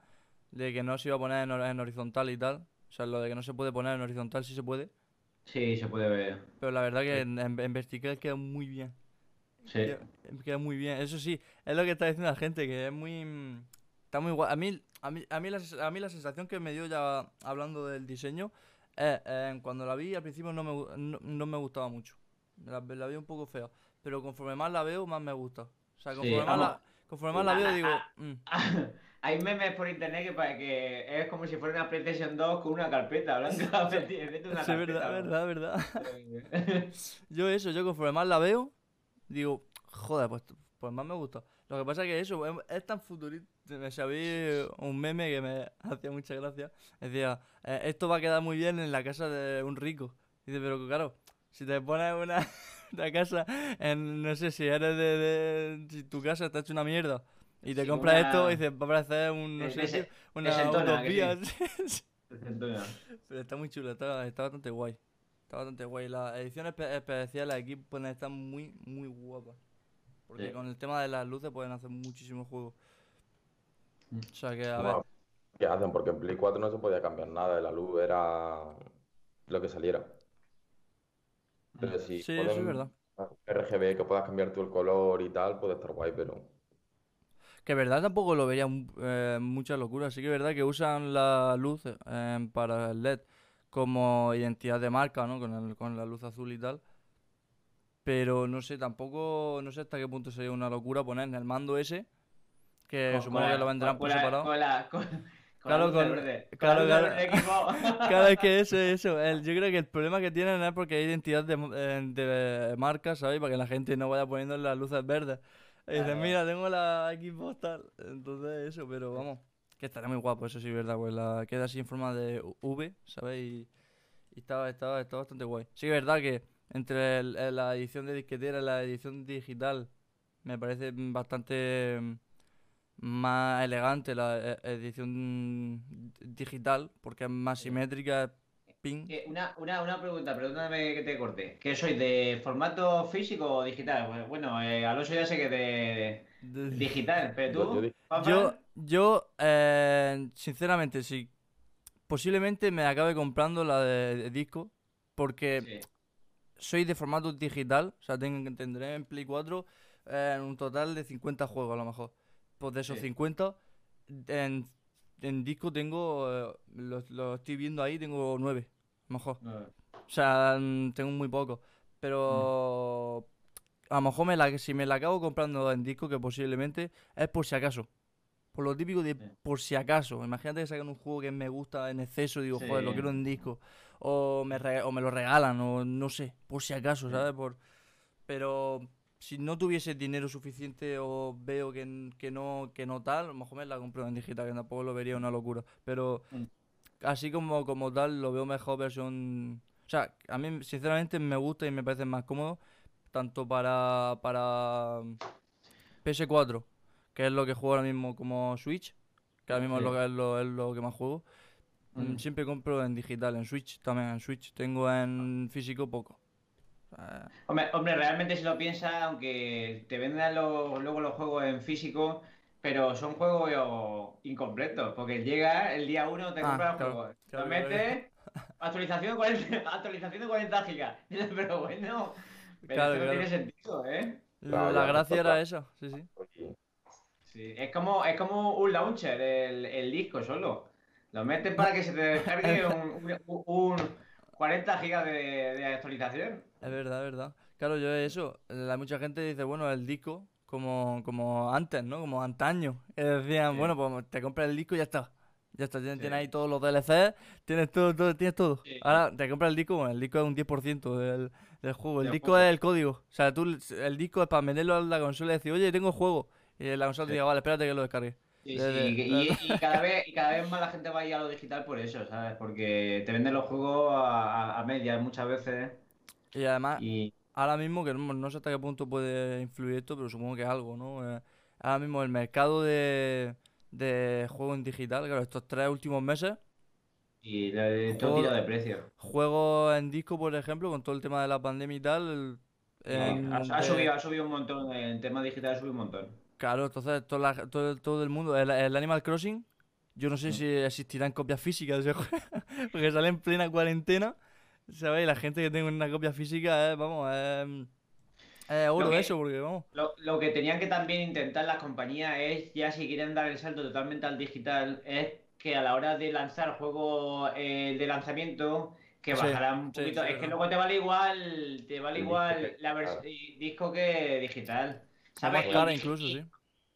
de que no se iba a poner en horizontal y tal. O sea, lo de que no se puede poner en horizontal, sí se puede. Sí, se puede ver. Pero la verdad que en vertical queda muy bien. Sí. Queda muy bien. Eso sí, es lo que está diciendo la gente, que es muy... Está muy guay. A mí la sensación que me dio ya hablando del diseño es, cuando la vi al principio no me gustaba mucho. La vi un poco fea. Pero conforme más la veo, más me gusta. O sea, conforme, sí, más la veo, digo... Hay memes por internet que es como si fuera una PlayStation 2 con una carpeta blanca. Sí, es verdad. Yo conforme más la veo, digo, joder, pues más me gusta. Lo que pasa es que eso, es tan futurista. Me sabía un meme que me hacía mucha gracia. Decía, esto va a quedar muy bien en la casa de un rico. Dice, pero claro, si te pones una casa, no sé, si eres si tu casa está hecha una mierda y te compras esto, y dices, va a parecer una utopía. Sí. Pero está muy chulo, está bastante guay. Está bastante guay. Las ediciones especiales aquí están muy, muy guapas. Porque sí, con el tema de las luces pueden hacer muchísimos juegos. O sea que, a ver. ¿Qué hacen? Porque en Play 4 no se podía cambiar nada de la luz, era lo que saliera. Pero si sí, eso es verdad. RGB, que puedas cambiar tú el color y tal, puede estar guay, pero... Que verdad tampoco lo vería mucha locura. Sí que es verdad que usan la luz para el LED como identidad de marca, ¿no? Con la luz azul y tal. Pero no sé, tampoco... No sé hasta qué punto sería una locura poner en el mando ese... Que supongo que lo vendrán por separado. Claro, es que eso. Yo creo que el problema que tienen es porque hay identidad de marca, ¿sabes? Para que la gente no vaya poniendo las luces verdes. Y dicen, mira, tengo la Xbox tal. Entonces, eso, pero vamos. Que estará muy guapo, eso sí, ¿verdad? Pues queda así en forma de V, ¿sabes? Y está bastante guay. Sí, es verdad que entre la edición de disquetera y la edición digital me parece bastante... más elegante la edición digital, porque es más simétrica. Una pregunta, perdóname que te corte. ¿Qué sois, de formato físico o digital? Bueno, Alonso ya sé que de digital, pero tú... Yo sinceramente sí. Posiblemente me acabe comprando la de disco, porque sí, soy de formato digital. O sea, tendré en Play 4 un total de 50 juegos a lo mejor. Pues de esos sí, 50, en disco tengo, lo estoy viendo ahí, tengo 9, mejor. O sea, tengo muy poco. Pero a lo mejor si me la acabo comprando en disco, que posiblemente es por si acaso. Por lo típico de por si acaso. Imagínate que sacan un juego que me gusta en exceso y digo, sí, joder, lo quiero en disco. O me lo regalan, o no sé, por si acaso, sí, ¿sabes? Pero... Si no tuviese dinero suficiente o veo que no tal, a lo mejor me la compro en digital, que tampoco lo vería una locura. Pero así como tal, lo veo mejor versión... O sea, a mí sinceramente me gusta y me parece más cómodo, tanto para PS4, que es lo que juego ahora mismo, como Switch, que ahora mismo sí, es lo que más juego. Siempre compro en digital, en Switch también, en Switch. Tengo en físico poco. Hombre, realmente si lo piensas, aunque te vendan luego los juegos en físico, pero son juegos incompletos, porque llega el día 1, te compras el juego, lo metes, actualización de 40 gigas, pero bueno, pero no tiene sentido, ¿eh? La gracia era eso, sí. Es como un launcher, el disco solo, lo metes para que se te descargue un 40 gigas de actualización. Es verdad. Claro, yo eso. Mucha gente dice, bueno, el disco, como antes, ¿no? Como antaño. Decían, bueno, pues te compras el disco y ya está. Ya está, tienes ahí todos los DLCs, tienes todo. Sí. Ahora te compras el disco, bueno, el disco es un 10% del juego. El disco es el código. O sea, el disco es para meterlo a la consola y decir, oye, tengo juego. Y la consola te diga, vale, espérate que lo descargue. Y cada vez más la gente va a ir a lo digital por eso, ¿sabes? Porque te venden los juegos a medias muchas veces. Y además, ahora mismo, que no sé hasta qué punto puede influir esto, pero supongo que es algo, ¿no? Ahora mismo el mercado de juegos en digital, claro, estos 3 últimos meses... Y todo tira de precio. Juegos en disco, por ejemplo, con todo el tema de la pandemia y tal... Ha subido un montón, en tema digital ha subido un montón. Claro, entonces todo el mundo... El Animal Crossing, yo no sé si existirán copias físicas de ese juego, porque sale en plena cuarentena ¿Sabes? La gente que tenga una copia física, vamos, es oro eso, porque vamos. Lo que tenían que también intentar las compañías es, ya si quieren dar el salto totalmente al digital, es que a la hora de lanzar juegos de lanzamiento, que bajarán un poquito. Es que luego te vale igual la versión disco que digital. ¿Sabes? Claro, incluso, sí.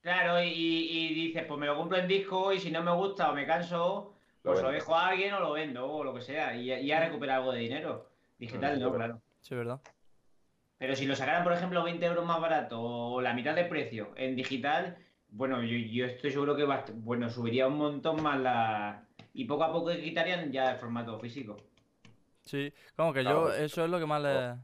Claro, y dices, pues me lo compro en disco y si no me gusta o me canso, pues lo dejo a alguien o lo vendo o lo que sea. Y ya recupera algo de dinero. Digital no, claro. Sí, verdad. Pero si lo sacaran, por ejemplo, 20 euros más barato o la mitad de precio en digital, bueno, yo estoy seguro que subiría un montón más la... Y poco a poco quitarían ya el formato físico. Sí, como que claro, yo, eso es lo que más le...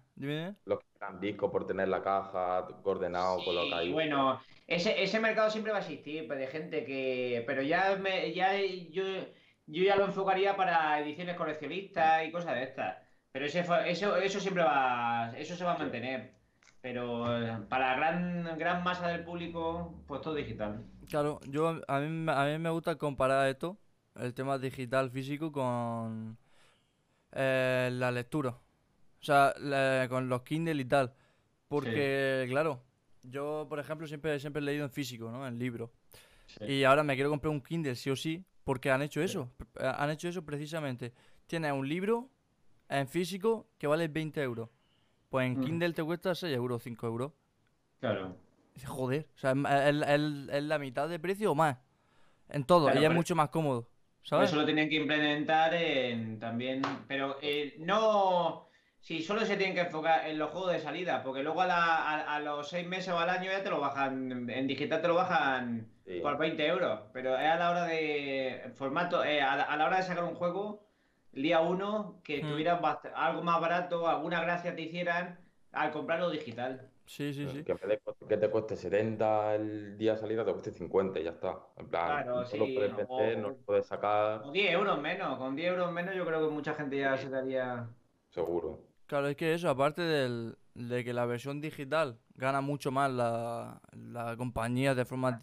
Los que dan disco por tener la caja ordenado, sí, colocado ahí. Bueno, ese mercado siempre va a existir, de gente que... Pero yo ya lo enfocaría para ediciones coleccionistas y cosas de estas. Pero eso siempre va... Eso se va a mantener. Pero para la gran masa del público, pues todo digital. Claro, a mí me gusta comparar esto, el tema digital físico con... la lectura, o sea, con los Kindle y tal, porque claro, yo por ejemplo siempre he leído en físico, ¿no? En libro, y ahora me quiero comprar un Kindle sí o sí, porque han hecho eso, precisamente. Tienes un libro en físico que vale 20 euros, pues en Kindle te cuesta 6 euros, 5 euros. Claro. Joder, o sea, es la mitad de precio o más, en todo, claro, y es mucho más cómodo. ¿Sabes? Eso lo tenían que implementar también, pero no, si solo se tienen que enfocar en los juegos de salida, porque luego a los 6 meses o al año ya te lo bajan, en digital te lo bajan por 20 euros, pero es a la hora de formato, a la hora de sacar un juego, el día 1, que tuvieran algo más barato, alguna gracia te hicieran al comprarlo digital. Sí, sí, sí. Que te cueste 70 el día de salida, te cueste 50 y ya está. En plan, claro, sí, puedes vender, no lo puedes sacar... Con 10 euros menos, yo creo que mucha gente ya se daría... Seguro. Claro, es que eso, aparte de que la versión digital gana mucho más la compañía de forma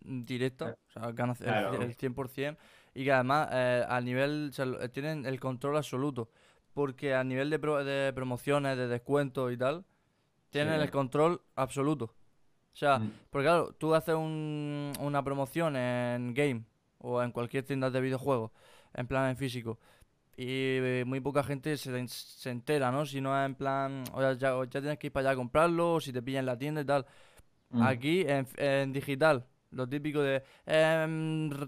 directa, o sea, gana el 100%, y que además a nivel... O sea, tienen el control absoluto, porque a nivel de promociones, de descuentos y tal... Tienen el control absoluto. O sea, porque claro, tú haces una promoción en Game o en cualquier tienda de videojuegos, en plan en físico, y muy poca gente se entera, ¿no? Si no es en plan, o sea, ya tienes que ir para allá a comprarlo, o si te pillan en la tienda y tal. Aquí, en digital, lo típico de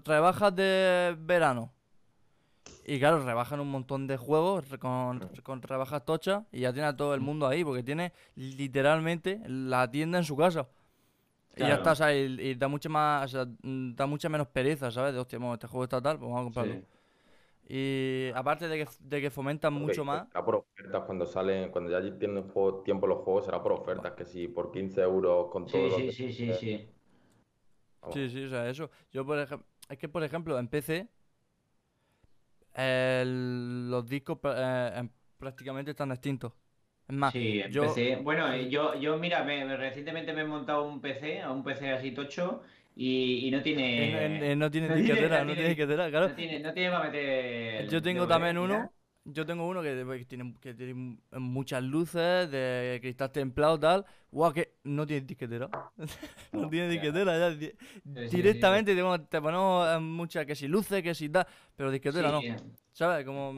rebajas de verano. Y claro, rebajan un montón de juegos con rebajas tochas y ya tiene a todo el mundo ahí, porque tiene literalmente la tienda en su casa. Claro. Y ya está, o sea, y da mucha más, o sea, da mucha menos pereza, ¿sabes? De hostia, bueno, este juego está tal, pues vamos a comprarlo. Sí. Y aparte de que fomentan mucho más... Será por ofertas cuando ya tienen tiempo los juegos, será por ofertas, que sí, por 15 euros con todo. Sí. Vamos. Sí, o sea, eso. Yo, por ejemplo, en PC... los discos prácticamente están extintos. Es más, sí, yo... PC. Bueno, yo mira, recientemente me he montado un PC así tocho y no tiene... No tiene disquetera, claro. No tiene para meter... Yo tengo también uno, que tiene muchas luces, de cristal templado tal. Guau, que no tiene disquetera. No tiene disquetera. Ya. Directamente te ponemos muchas que si luces, que si tal, pero disquetera no. ¿Sabes? Como...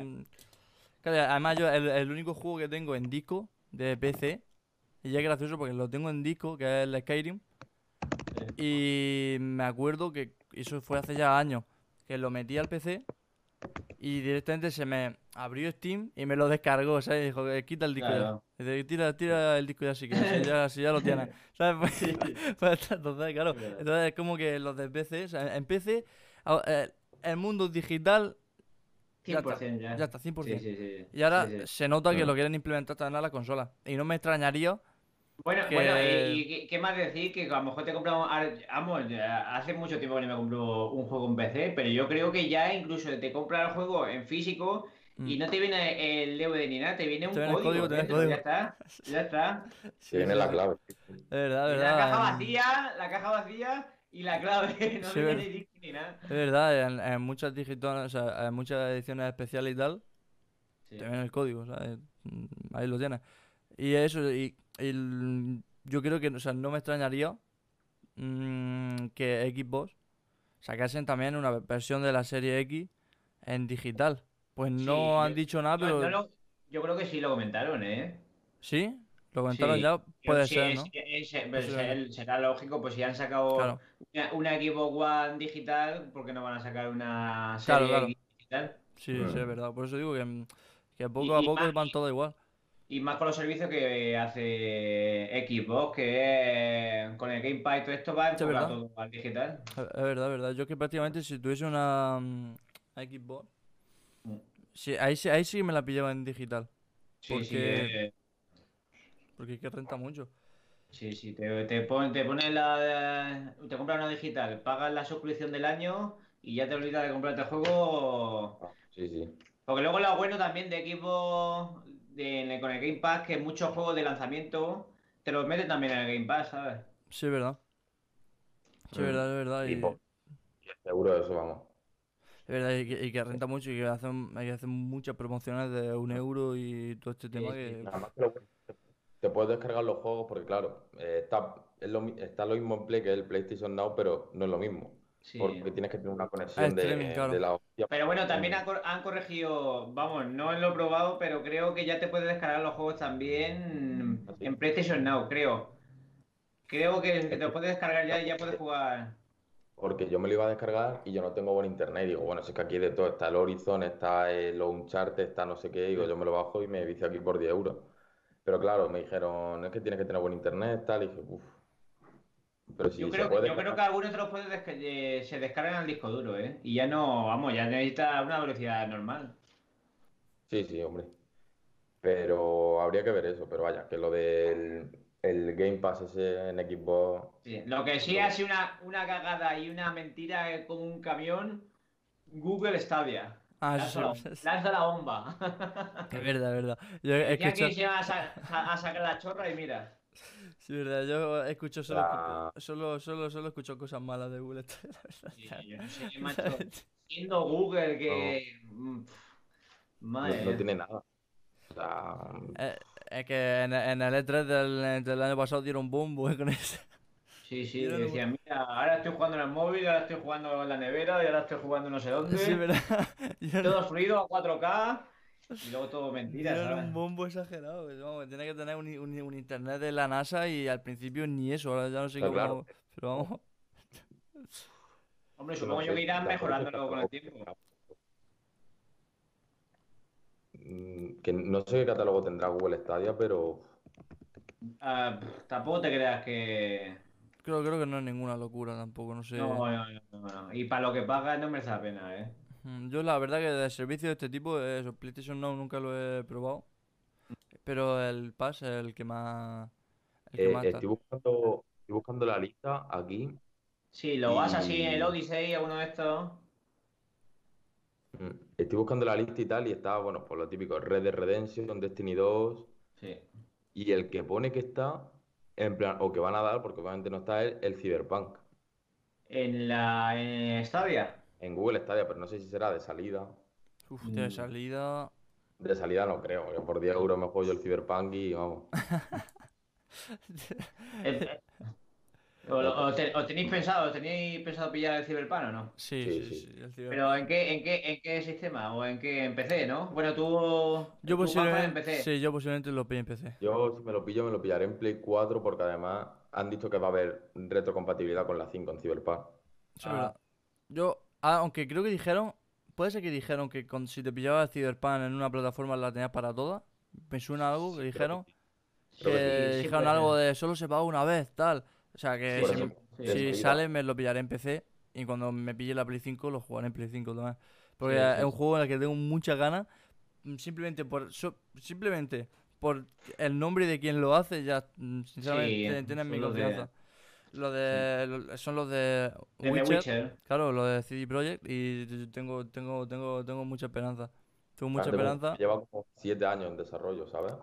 Claro, además yo el único juego que tengo en disco de PC, y ya es gracioso porque lo tengo en disco, que es el Skyrim, y me acuerdo que eso fue hace ya años, que lo metí al PC... Y directamente se me abrió Steam y me lo descargó, ¿sabes? Dijo, quita el disco ya. Tira el disco ya, así que si ya lo tienes. ¿Sabes? Pues, entonces, claro. Entonces es como que los de PC, o sea, en PC, el mundo digital... 100% ya. Ya está, 100%. Sí. Y ahora se nota que lo quieren implementar también a la consola. Y no me extrañaría... Bueno, y qué más decir, que a lo mejor te compramos, hace mucho tiempo que no me compro un juego en PC, pero yo creo que ya incluso te compras el juego en físico y no te viene el DVD ni nada, te viene un código, ya está. Se viene la clave. De verdad. La caja vacía y la clave, no viene disco ni nada. Es verdad, en muchas ediciones especiales y tal, Sí. Te ven el código, ¿sabes? Ahí lo tienes. Y eso, yo creo que, o sea, no me extrañaría que Xbox sacasen también una versión de la serie X en digital. Pues no han dicho nada, pero... yo creo que sí lo comentaron, ¿eh? ¿Sí? Lo comentaron ya, puede ser, ¿no? Será lógico, pues si han sacado una Xbox One digital, ¿por qué no van a sacar una serie X digital? Sí, sí, es verdad. Por eso digo que poco a poco van todo igual. Y más con los servicios que hace Xbox, que con el Game Pass y todo esto va enfocado todo al digital. Es verdad, es verdad. Yo es que prácticamente si tuviese una Xbox... Sí, ahí sí me la pillaba en digital. Sí, porque... sí. Porque es que renta mucho. Sí, sí, te compras una digital, pagas la suscripción del año y ya te olvidas de comprarte el juego. Sí, sí. Porque luego lo bueno también de equipo con el Game Pass, que muchos juegos de lanzamiento te los meten también en el Game Pass, ¿sabes? Sí, es verdad. Sí, es verdad, es verdad. Y seguro de eso, vamos. Es verdad, y que renta mucho y que hacen muchas promociones de €1 y todo este tema. Nada más que te puedes descargar los juegos porque, claro, está lo mismo en Play que el PlayStation Now, pero no es lo mismo. Sí. Porque tienes que tener una conexión de la hostia. Pero bueno, también han corregido, vamos, no lo he probado, pero creo que ya te puedes descargar los juegos también en PlayStation Now, creo. Creo que te lo puedes descargar ya y ya puedes jugar... Porque yo me lo iba a descargar y yo no tengo buen internet. Y digo, bueno, si es que aquí de todo, está el Horizon, está el Uncharted, está no sé qué. Digo, yo me lo bajo y me vicio aquí por €10. Pero claro, me dijeron, es que tienes que tener buen internet, tal. Y dije, uff. Pero si yo creo que algunos de los juegos se descargan al disco duro, ¿eh? Y ya no, vamos, ya necesita una velocidad normal. Sí, sí, hombre. Pero habría que ver eso. Pero vaya, que lo del... el Game Pass ese en Xbox... Sí. Lo que sí ha sido una cagada y una mentira como un camión... Google Stadia. Ah, lanza la bomba. Es verdad, es verdad. Yo he escuchado... aquí se va a sacar la chorra y mira. Sí, es verdad. Yo escucho solo escucho cosas malas de Google Stadia. Sí, yo no sé, macho. Siendo Google que... No. Madre. No tiene nada. O sea... Es que en el E3 del año pasado dieron boom, güey, con eso. Sí, sí, decían, mira, ahora estoy jugando en el móvil, ahora estoy jugando en la nevera, y ahora estoy jugando no sé dónde. Sí, ¿verdad? Todo fluido a 4K, y luego todo mentira, ¿sabes? Era un bombo exagerado, pues, vamos, tiene que tener un internet de la NASA y al principio ni eso, ahora ya no sé qué. Claro. Pero vamos... Hombre, supongo yo que irán mejorándolo con el tiempo. Que no sé qué catálogo tendrá Google Stadia, pero... tampoco te creas que... Creo que no es ninguna locura tampoco, no sé. No. Y para lo que pagas no merece la pena, ¿eh? Yo la verdad que de servicios de este tipo, PlayStation Now nunca lo he probado. Pero el Pass es el que más... Estoy buscando la lista aquí. Sí, lo vas así, el Odyssey, alguno de estos... Estoy buscando la lista y tal, y está, bueno, por lo típico, Red Dead Redemption, Destiny 2... Sí. Y el que pone que está, en plan, o que van a dar, porque obviamente no está, es el Cyberpunk. ¿En Stadia? En Google Stadia, pero no sé si será de salida. Uf, de salida... De salida no creo, porque por €10 me juego yo el Cyberpunk y vamos. ¿Os tenéis pensado pillar el Cyberpunk o no? Sí. ¿Pero en qué sistema? ¿O en qué? ¿En PC, no? Bueno, tú posiblemente, en PC. Sí, yo posiblemente lo pillo en PC. Yo, si me lo pillo, me lo pillaré en Play 4, porque además han dicho que va a haber retrocompatibilidad con la 5 en Cyberpunk. Sí, verdad. Yo, aunque creo que dijeron... Puede ser que dijeron que si te pillabas Cyberpunk en una plataforma la tenías para todas. Me suena algo que dijeron. Dijeron algo de solo se paga una vez, tal... O sea que si sale me lo pillaré en PC y cuando me pille la Play 5 lo jugaré en Play 5 también. Porque es un juego en el que tengo muchas ganas, simplemente por el nombre de quien lo hace, ya sinceramente tienen mi confianza. Son los de Witcher, claro, los de CD Projekt y tengo mucha esperanza. Tengo mucha esperanza. Lleva como 7 años en desarrollo, ¿sabes?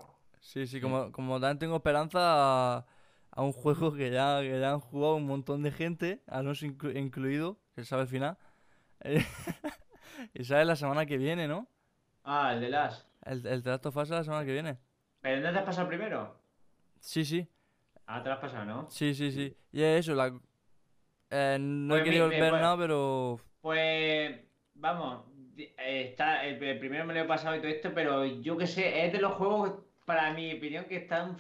Sí, como también tengo esperanza a un juego que ya han jugado un montón de gente, Alonso incluido, que sabe el final. Y sale la semana que viene, ¿no? Ah, el de Last. El The Last of Us la semana que viene. ¿Pero no te has pasado primero? Sí, sí. Ah, te lo has pasado, ¿no? Sí. Y eso, no pues he querido ver nada, pero... Pues... Vamos, el primero me lo he pasado y todo esto, pero yo qué sé, es de los juegos, para mi opinión, que están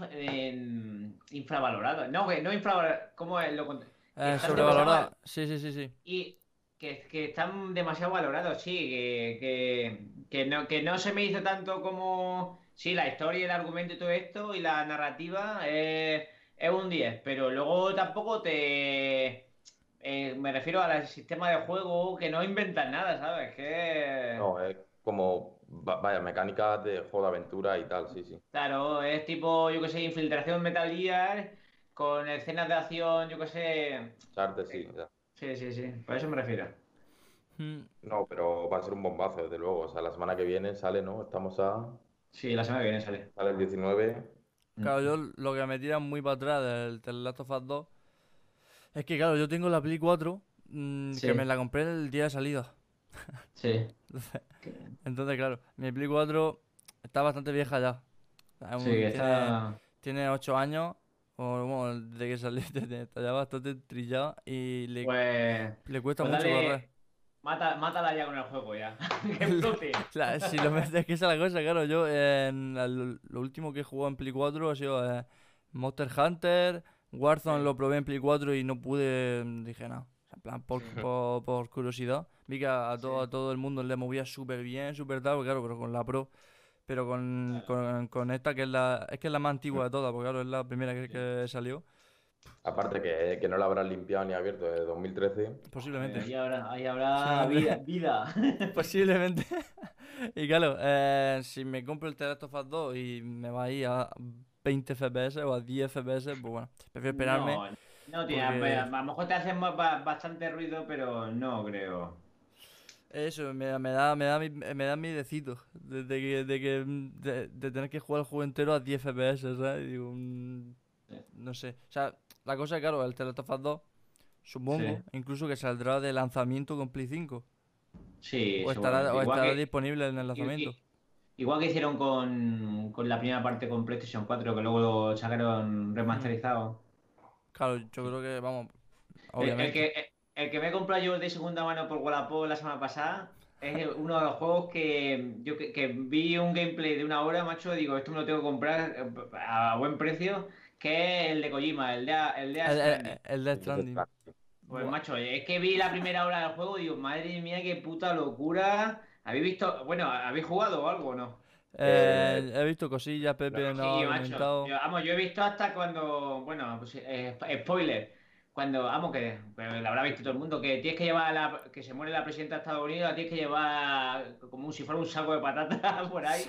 infravalorados. No infravalorados, ¿cómo es? Sobrevalorados, sí. Y que están demasiado valorados, sí, que no se me hizo tanto como... Sí, la historia, el argumento y todo esto, y la narrativa es un 10, pero luego tampoco te... me refiero al sistema de juego, que no inventan nada, ¿sabes? Que... No, es como, vaya, mecánicas de juego de aventura y tal, sí. Claro, es tipo, yo qué sé, infiltración Metal Gear, con escenas de acción, yo qué sé... Uncharted, sí. Por eso me refiero. No, pero va a ser un bombazo, desde luego. O sea, la semana que viene sale, ¿no? Estamos a... Sí, la semana que viene sale. Sale el 19. Claro, yo lo que me tira muy para atrás del Last of Us 2 es que, claro, yo tengo la Play 4 que me la compré el día de salida. Sí. Entonces, claro, mi Play 4 está bastante vieja ya. Tiene 8 años, o bueno, desde que salí, está ya bastante trillada y le cuesta mucho correr. Mátala ya con el juego, ya. Si lo metes, es que esa es la cosa, claro. Yo, lo último que he jugado en Play 4 ha sido Monster Hunter, Warzone lo probé en Play 4 y no pude, dije nada. En plan, por curiosidad. Vi que a todo el mundo le movía súper bien, súper tal, claro, pero con la Pro. Pero con esta, que es la más antigua de todas, porque claro, es la primera que salió. Aparte que no la habrán limpiado ni abierto desde 2013. Posiblemente. Ahí habrá vida. Posiblemente. Y claro, si me compro el The Last of Us 2 y me va a ir a 20 FPS o a 10 FPS, pues bueno, prefiero esperarme. No, tío, porque... a lo mejor te hacen bastante ruido, pero no creo. Eso, me da miedecito de tener que jugar el juego entero a 10 FPS, ¿sabes? Digo, no sé, o sea, la cosa es, claro, el The Last of Us 2, supongo, incluso que saldrá de lanzamiento con Play 5. Sí, o estará disponible en el lanzamiento. Igual que hicieron con la primera parte con PlayStation 4, que luego lo sacaron remasterizado. Claro, yo creo que, vamos, obviamente. El que me he comprado yo de segunda mano por Wallapop la semana pasada es uno de los juegos que yo que vi un gameplay de una hora, macho, digo, esto me lo tengo que comprar a buen precio. Que es el de Kojima, el de Stranding. Pues macho, es que vi la primera hora del juego y digo, madre mía, qué puta locura. ¿Habéis visto? Bueno, ¿habéis jugado algo o no? He visto cosillas, Pepe, no, macho. Vamos, yo he visto hasta cuando... Bueno, pues, spoiler. Cuando, vamos, que lo habrá visto todo el mundo, que tienes que llevar que se muere la presidenta de Estados Unidos, la tienes que llevar como si fuera un saco de patatas por ahí.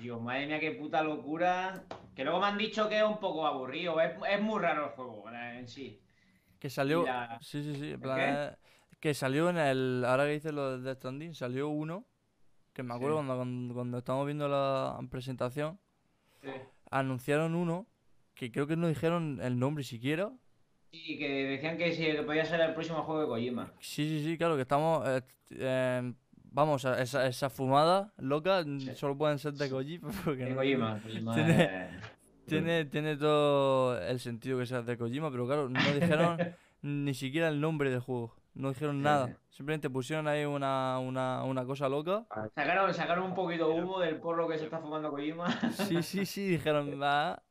Dios, madre mía, qué puta locura. Que luego me han dicho que es un poco aburrido. Es muy raro el juego en sí. Que salió... Sí. En plan, que salió en el... Ahora que dices lo de Stranding, salió uno. Que me acuerdo cuando estábamos viendo la presentación. Sí. Anunciaron uno. Que creo que no dijeron el nombre siquiera. Sí, que decían que sí, que podía ser el próximo juego de Kojima. Sí, claro, que estamos... Vamos, esa fumada loca solo pueden ser de Kojima. Porque no, Kojima tiene todo el sentido que sea de Kojima, pero claro, no dijeron ni siquiera el nombre del juego. No dijeron nada. Simplemente pusieron ahí una cosa loca. Sacaron un poquito de humo del porro que se está fumando Kojima. Sí, dijeron nada.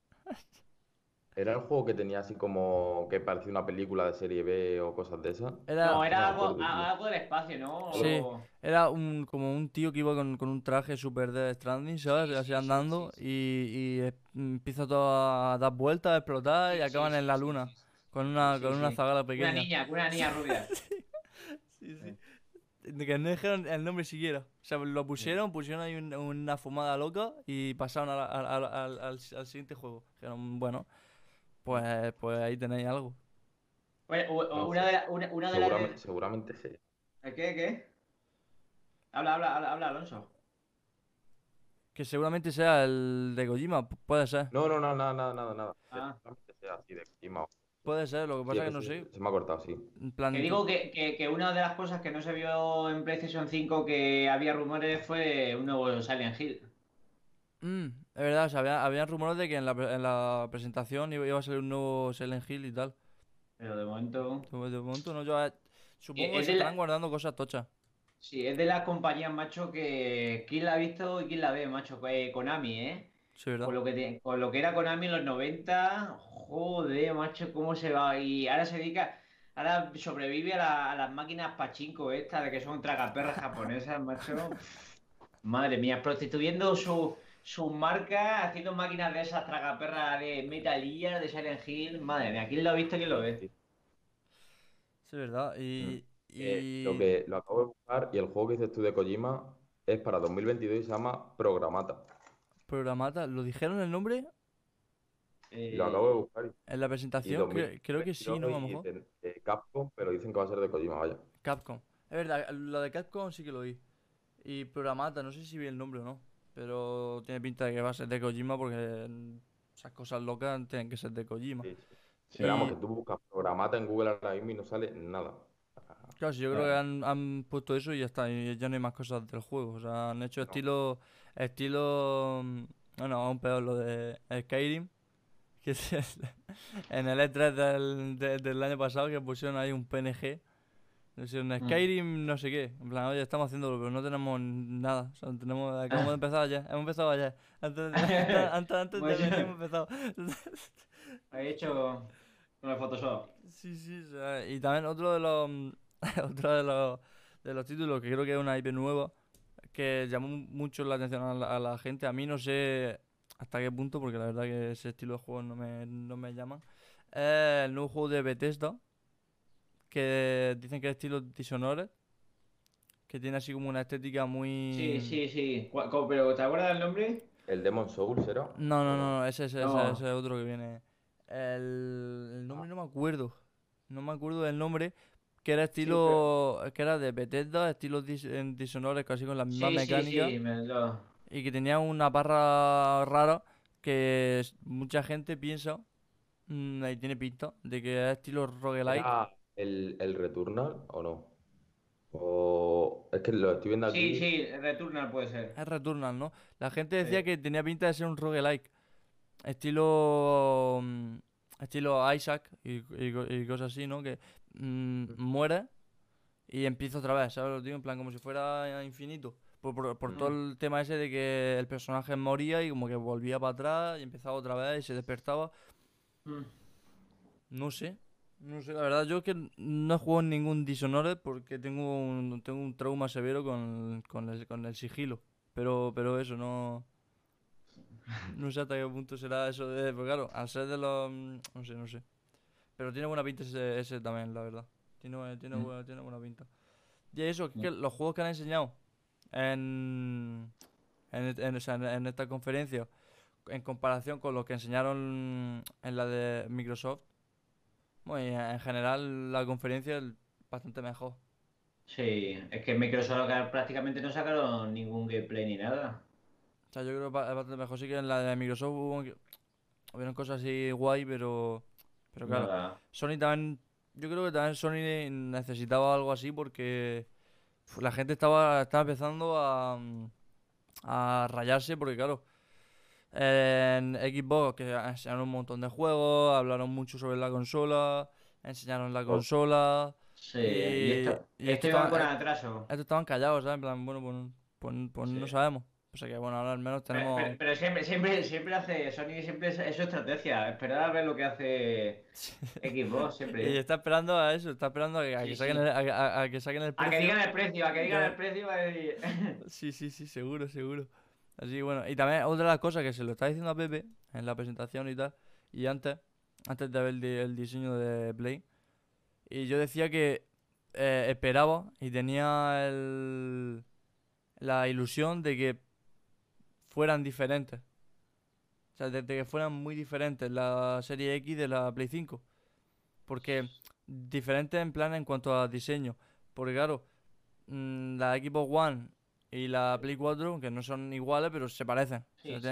¿Era el juego que tenía así como que parecía una película de serie B o cosas de esas? Era algo del espacio, ¿no? Sí, era como un tío que iba con un traje súper de Stranding, ¿sabes? Así andando y empieza todo a dar vueltas, a explotar y acaban en la luna con una zagala pequeña. Una niña rubia. sí. Que no dijeron el nombre siquiera. O sea, lo pusieron ahí una fumada loca y pasaron al siguiente juego. Dijeron, bueno... Pues ahí tenéis algo. Bueno, una de las... Seguramente sí. ¿Qué? Habla, Alonso. Que seguramente sea el de Kojima, puede ser. No, nada. Seguramente sea así de Kojima. Puede ser, lo que pasa es que no sé. Se me ha cortado, sí. Que digo que una de las cosas que no se vio en PlayStation 5 que había rumores fue un nuevo Silent Hill. Es verdad, o sea, había rumores de que en la presentación iba a salir un nuevo Silent Hill y tal. Pero de momento... De momento no, yo supongo que se están guardando cosas tochas. Sí, es de las compañías, macho, que... ¿Quién la ha visto y quién la ve, macho? Konami, ¿eh? Sí, ¿verdad? Con lo que era Konami en los 90... Joder, macho, cómo se va. Y ahora se dedica... Ahora sobrevive a las máquinas pachinko estas, de que son tragaperras japonesas, macho. Madre mía, prostituyendo sus marcas, haciendo máquinas de esas tragaperras de Metal Gear, de Silent Hill. Madre mía, ¿quién lo ha visto y quién lo ve? Sí, es verdad. Lo acabo de buscar, y el juego que dices tú de Kojima es para 2022 y se llama Programata. ¿Programata? ¿Lo dijeron el nombre? Lo acabo de buscar. ¿En la presentación? 2000, creo que sí, ¿no? Vamos. Capcom, pero dicen que va a ser de Kojima, vaya. Capcom. Es verdad, lo de Capcom sí que lo vi. Y Programata, no sé si vi el nombre o no, pero tiene pinta de que va a ser de Kojima, porque esas cosas locas tienen que ser de Kojima. Sí, sí. Esperamos que tú buscas Programata en Google ahora mismo y no sale nada. Claro, sí, yo creo que han puesto eso y ya está, y ya no hay más cosas del juego. O sea, han hecho estilo... Bueno, aún peor, lo de Skyrim. Que en el E3 del año pasado, que pusieron ahí un PNG, pusieron Skyrim no sé qué, en plan, oye, estamos haciéndolo, pero no tenemos nada, o sea, acabamos de empezar ya, hemos empezado allá, antes de venir hemos empezado. He hecho con el Photoshop. Sí, o sea, y también otro de los títulos, que creo que es una IP nueva, que llamó mucho la atención a la gente. A mí no sé... ¿Hasta qué punto? Porque la verdad que ese estilo de juego no me llama. El nuevo juego de Bethesda, que dicen que es estilo Dishonored, que tiene así como una estética muy... Sí. ¿Pero te acuerdas del nombre? ¿El Demon Souls será? No, ese es otro que viene. El nombre no me acuerdo. No me acuerdo del nombre. Que era estilo... Sí, pero... Que era de Bethesda, estilo Dishonored, casi con las mismas mecánicas. Sí, y que tenía una barra rara que mucha gente piensa, y tiene pinta, de que es estilo roguelike. Ah, ¿el Returnal o no? O... Es que lo estoy viendo aquí. Sí, el Returnal puede ser. Es Returnal, ¿no? La gente decía que tenía pinta de ser un roguelike. Estilo Isaac y cosas así, ¿no? Que muere y empieza otra vez, ¿sabes? Lo digo en plan como si fuera infinito. Por todo el tema ese de que el personaje moría y como que volvía para atrás y empezaba otra vez y se despertaba. No sé, la verdad yo es que no he jugado en ningún Dishonored porque tengo un trauma severo con el sigilo. Pero eso, no sé hasta qué punto será eso de... Porque claro, al ser de los... No sé. Pero tiene buena pinta ese también, la verdad. Tiene buena pinta. Y eso, que los juegos que han enseñado en esta conferencia, en comparación con los que enseñaron en la de Microsoft, bueno, en general la conferencia es bastante mejor. Sí, es que en Microsoft prácticamente no sacaron ningún gameplay ni nada. O sea, yo creo que es bastante mejor. Sí que en la de Microsoft hubieron cosas así guay, pero claro, nada. Sony también, yo creo que también Sony necesitaba algo así porque... La gente estaba empezando a rayarse porque, claro, en Xbox que enseñaron un montón de juegos, hablaron mucho sobre la consola, enseñaron la consola... Sí, y esto iba con atraso. Estos estaban callados, ¿sabes? En plan, bueno, pues sí. No sabemos. O sea que, bueno, ahora al menos tenemos... Pero siempre hace Sony, siempre es su estrategia, esperar a ver lo que hace Xbox, siempre. Y está esperando a eso, está esperando a que saquen el precio. A que digan el precio. Sí, seguro. Así bueno, y también otra de las cosas que se lo está diciendo a Pepe en la presentación y tal, y antes de ver el diseño de Play, y yo decía que esperaba y tenía la ilusión de que fueran diferentes. O sea, de que fueran muy diferentes la serie X de la Play 5. Porque diferentes en plan en cuanto a diseño. Porque claro, la Xbox One y la Play 4, que no son iguales, pero se parecen. Sí, se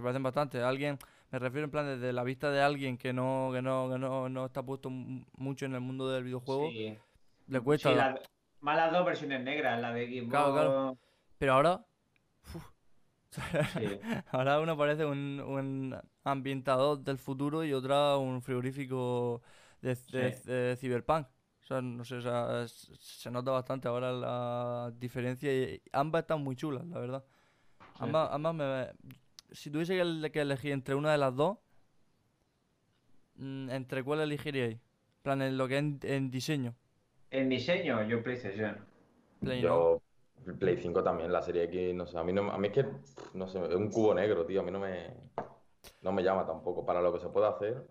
parecen bastante. Alguien, me refiero en plan desde la vista de alguien que no está puesto mucho en el mundo del videojuego. Sí. Le cuesta. Sí, más las dos versiones negras, la de Xbox. Claro. Pero ahora... Sí. Ahora uno parece un ambientador del futuro y otra un frigorífico Sí. de Cyberpunk. O sea, no sé, o sea, se nota bastante ahora la diferencia y ambas están muy chulas, la verdad. Sí. Ambas si tuviese que elegir entre una de las dos, ¿entre cuál elegiríais? En plan, en lo que es en diseño. En diseño, yo PlayStation. Play, ¿no? Yo, el Play 5 también, la serie X, no sé, a mí es que, no sé, es un cubo negro, tío, a mí no me llama tampoco para lo que se puede hacer.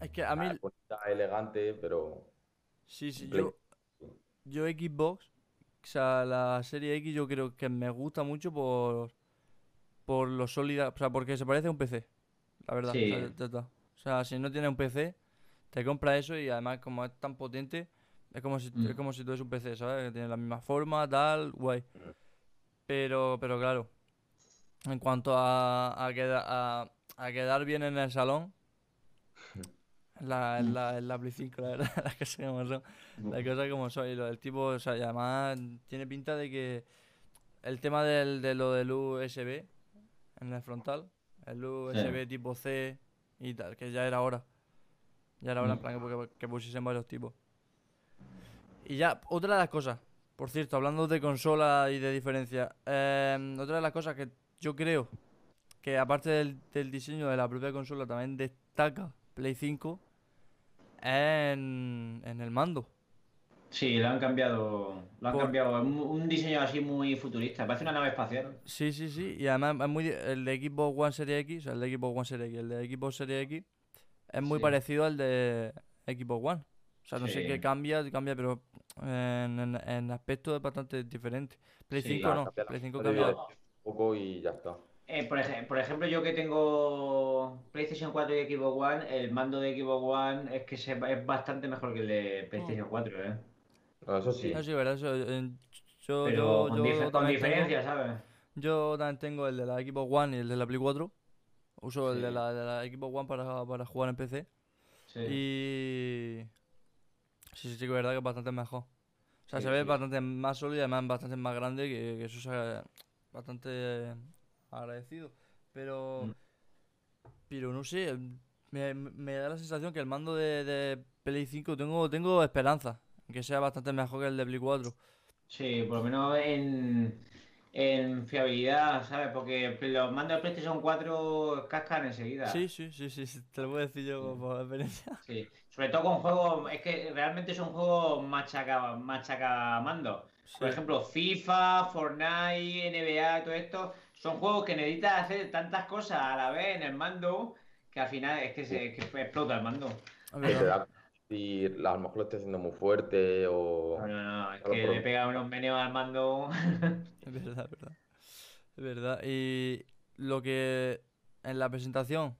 Es que a mí, Es bonita, elegante, pero sí, Play- yo Xbox, o sea, la serie X yo creo que me gusta mucho por lo sólida, o sea, porque se parece a un PC, la verdad. O sea, Sí, ya está. O sea, si no tienes un PC, te compras eso y además como es tan potente, es Mm. como si tuvieses un PC, ¿sabes? Que tiene la misma forma, tal, guay. Pero claro, en cuanto a quedar bien en el salón, la Play 5, la verdad, las cosas como son. Las cosas como son. Y el tipo, o sea, y además tiene pinta de que el tema de lo del USB en el frontal, el Sí. USB tipo C y tal, que ya era hora. Ya era hora en Mm. plan que pusiesen varios tipos. Y ya, otra de las cosas, por cierto, hablando de consola y de diferencia, otra de las cosas que yo creo que aparte del diseño de la propia consola también destaca Play 5 es en el mando. Sí, lo han Por, cambiado, es un diseño así muy futurista, parece una nave espacial. sí, y además es el de Xbox One Series X, o sea, el de Xbox One Series X, el de Xbox Series X es muy Sí, parecido al de Xbox One. O sea, no sé qué sí, cambia, pero en aspecto es bastante diferente. Play sí. 5 Nada, no, cambia la Play 5 historia cambia. un poco y ya está. Por ejemplo, yo que tengo PlayStation 4 y Xbox One, el mando de Xbox One es que es bastante mejor que el de Mm. PlayStation 4, ¿eh? No, eso sí. No, sí, verdad, eso, yo, Pero yo, yo con también tengo, diferencia, ¿sabes? yo también tengo el de la Xbox One y el de la Play 4. Uso el de Sí, la Xbox One para jugar en PC. sí, Y sí, que es verdad que es bastante mejor. O sea, se sí, ve sí. bastante más sólido y además bastante más grande, que eso es bastante agradecido. Pero, Mm. pero no sé, me da la sensación que el mando de Play 5 tengo esperanza en que sea bastante mejor que el de Play 4. Sí, por lo menos en fiabilidad, ¿sabes? Porque los mandos de PlayStation 4 cascan Sí, enseguida. sí, sí, sí, sí, te lo puedo decir yo por experiencia. Sí, sobre todo con juegos, es que realmente son juegos machacamando. Por Sí, ejemplo, FIFA, Fortnite, NBA, todo esto, son juegos que necesitas hacer tantas cosas a la vez en el mando que al final es que Sí. Que explota el mando. es Que te verdad. da si a lo mejor lo esté haciendo muy fuerte No, o no, no, es a lo que le mejor pega unos meneos al mando. Es verdad. Es verdad. Y lo que en la presentación,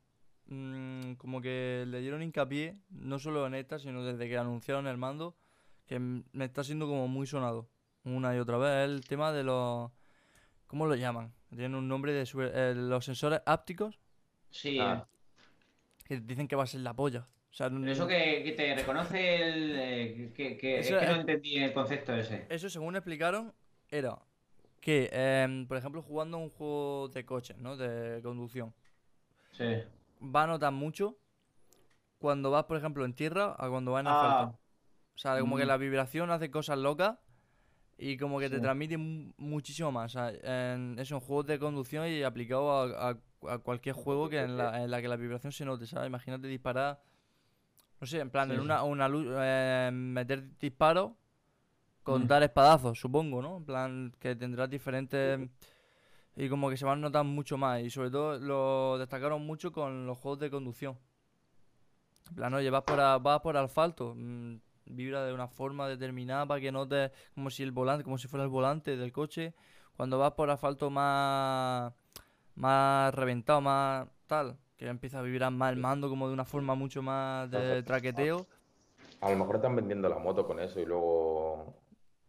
como que le dieron hincapié, no solo en esta, sino desde que anunciaron el mando, que me está siendo como muy sonado una y otra vez, el tema de los... ¿Cómo lo llaman? Tienen un nombre de los sensores ápticos, Sí, ah, que dicen que va a ser la polla. O sea, pero eso que te reconoce es eso que no entendí el concepto ese. eso según explicaron era que, por ejemplo, jugando a un juego de coches, ¿no? De conducción, Sí. va a notar mucho cuando vas, por ejemplo, en tierra a cuando vas en asfalto. Ah, O sea, como que mm, la vibración hace cosas locas y como que Sí. te transmite muchísimo más. O sea, eso en juegos de conducción y aplicado a cualquier juego que en la que la vibración se note, ¿sabes? Imagínate disparar, no sé, en plan, en Sí, sí. una luz, meter disparos con Mm. dar espadazos, supongo, ¿no? En plan, que tendrás diferentes. Y como que se van a notar mucho más. Y sobre todo lo destacaron mucho con los juegos de conducción. En plan, oye, vas por asfalto, vibra de una forma determinada para que notes como si fuera el volante del coche. Cuando vas por asfalto más reventado, más tal, que empieza a vibrar más el mando como de una forma mucho más de traqueteo. A lo mejor están vendiendo la moto con eso y luego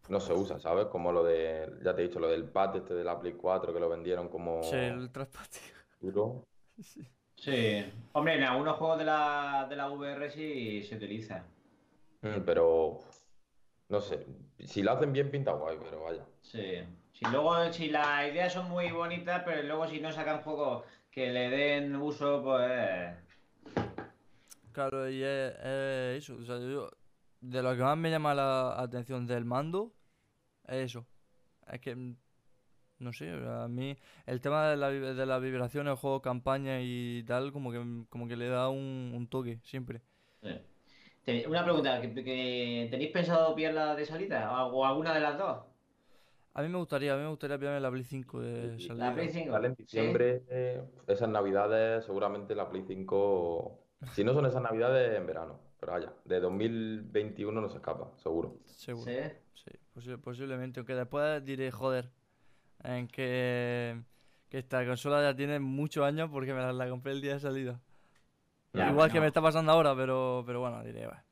no se usa, ¿sabes? Como ya te he dicho, lo del pad este de la Play 4 que lo vendieron Sí, como el transporte. duro. Sí. Sí. Hombre, en algunos juegos de la VR sí se utiliza. Pero no sé, si lo hacen bien pinta guay, pero vaya. Sí. Si luego, si las ideas son muy bonitas, pero luego si no sacan juegos que le den uso, pues... Claro, y es eso. O sea, yo, de lo que más me llama la atención del mando es eso. Es que... no sé, a mí el tema de la vibración, el juego campaña y tal, como que le da un toque, siempre. Una pregunta, ¿que tenéis pensado pillarla de salida? ¿O alguna de las dos? A mí me gustaría pillarme la Play 5 de salida. La Play 5. Vale, en diciembre, ¿sí? Esas navidades, seguramente la Play 5... Si no son esas navidades, en verano. Pero vaya, de 2021 no se escapa, seguro. Seguro. ¿Sí? Sí, posiblemente, aunque después diré, joder... en que esta consola ya tiene muchos años porque me la compré el día de salida. Ya, igual no. Que me está pasando ahora, pero bueno, diré, va.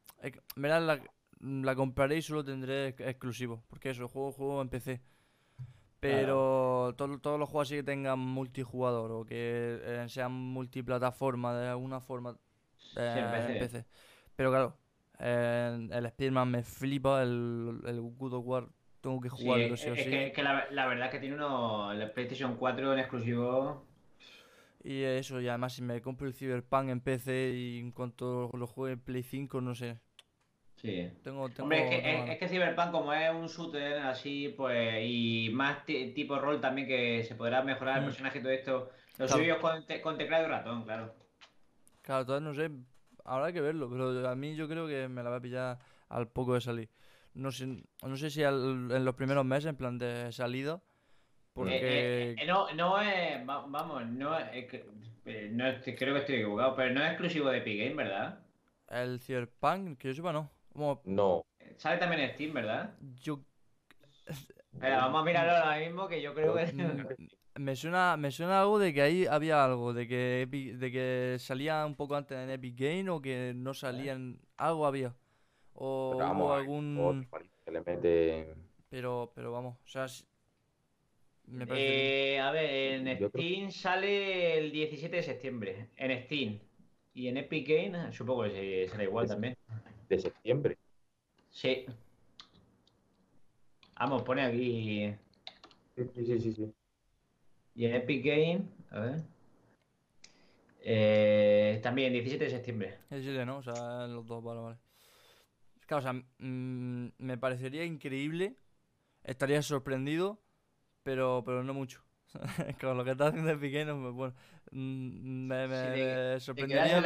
Mirad, la compraré y solo tendré exclusivo, porque eso, juego en PC. Pero claro, todos los juegos así que tengan multijugador o que sean multiplataforma de alguna forma, sí, en PC. Pero claro, el Spider-Man me flipa, el God of War... tengo que jugarlo, sí, sí o sí. Es que la verdad es que tiene uno... el PlayStation 4 en exclusivo... Y eso, y además si me compro el Cyberpunk en PC y en cuanto lo juegue en Play 5, no sé. Sí. Hombre, es que Cyberpunk, como es un shooter así, pues... y más tipo rol también, que se podrá mejorar el personaje y todo esto. Los subidos con teclado y ratón, claro. Claro, todavía no sé. Habrá que verlo, pero a mí yo creo que me la va a pillar al poco de salir. No sé si en los primeros meses, en plan de salida, porque... creo que estoy equivocado, pero no es exclusivo de Epic Games, ¿verdad? El Cyberpunk, que yo sepa, no. No. Sale también en Steam, ¿verdad? Espera, vamos a mirarlo ahora mismo, que yo creo que... Me suena algo de que ahí había algo, de que salía un poco antes en Epic Games o que no salían... Algo había. O vamos, algún que le mete... pero vamos, o sea, me parece... a ver, en Steam sale el 17 de septiembre, en Steam, y en Epic Games supongo que será igual también. ¿De septiembre? Sí. Vamos, pone aquí... Sí. Y en Epic Games, a ver... también, 17 de septiembre. 17, ¿no? O sea, los dos, vale. O sea, me parecería increíble, estaría sorprendido, pero no mucho. Con lo que está haciendo Epic Games, bueno, me sorprendería.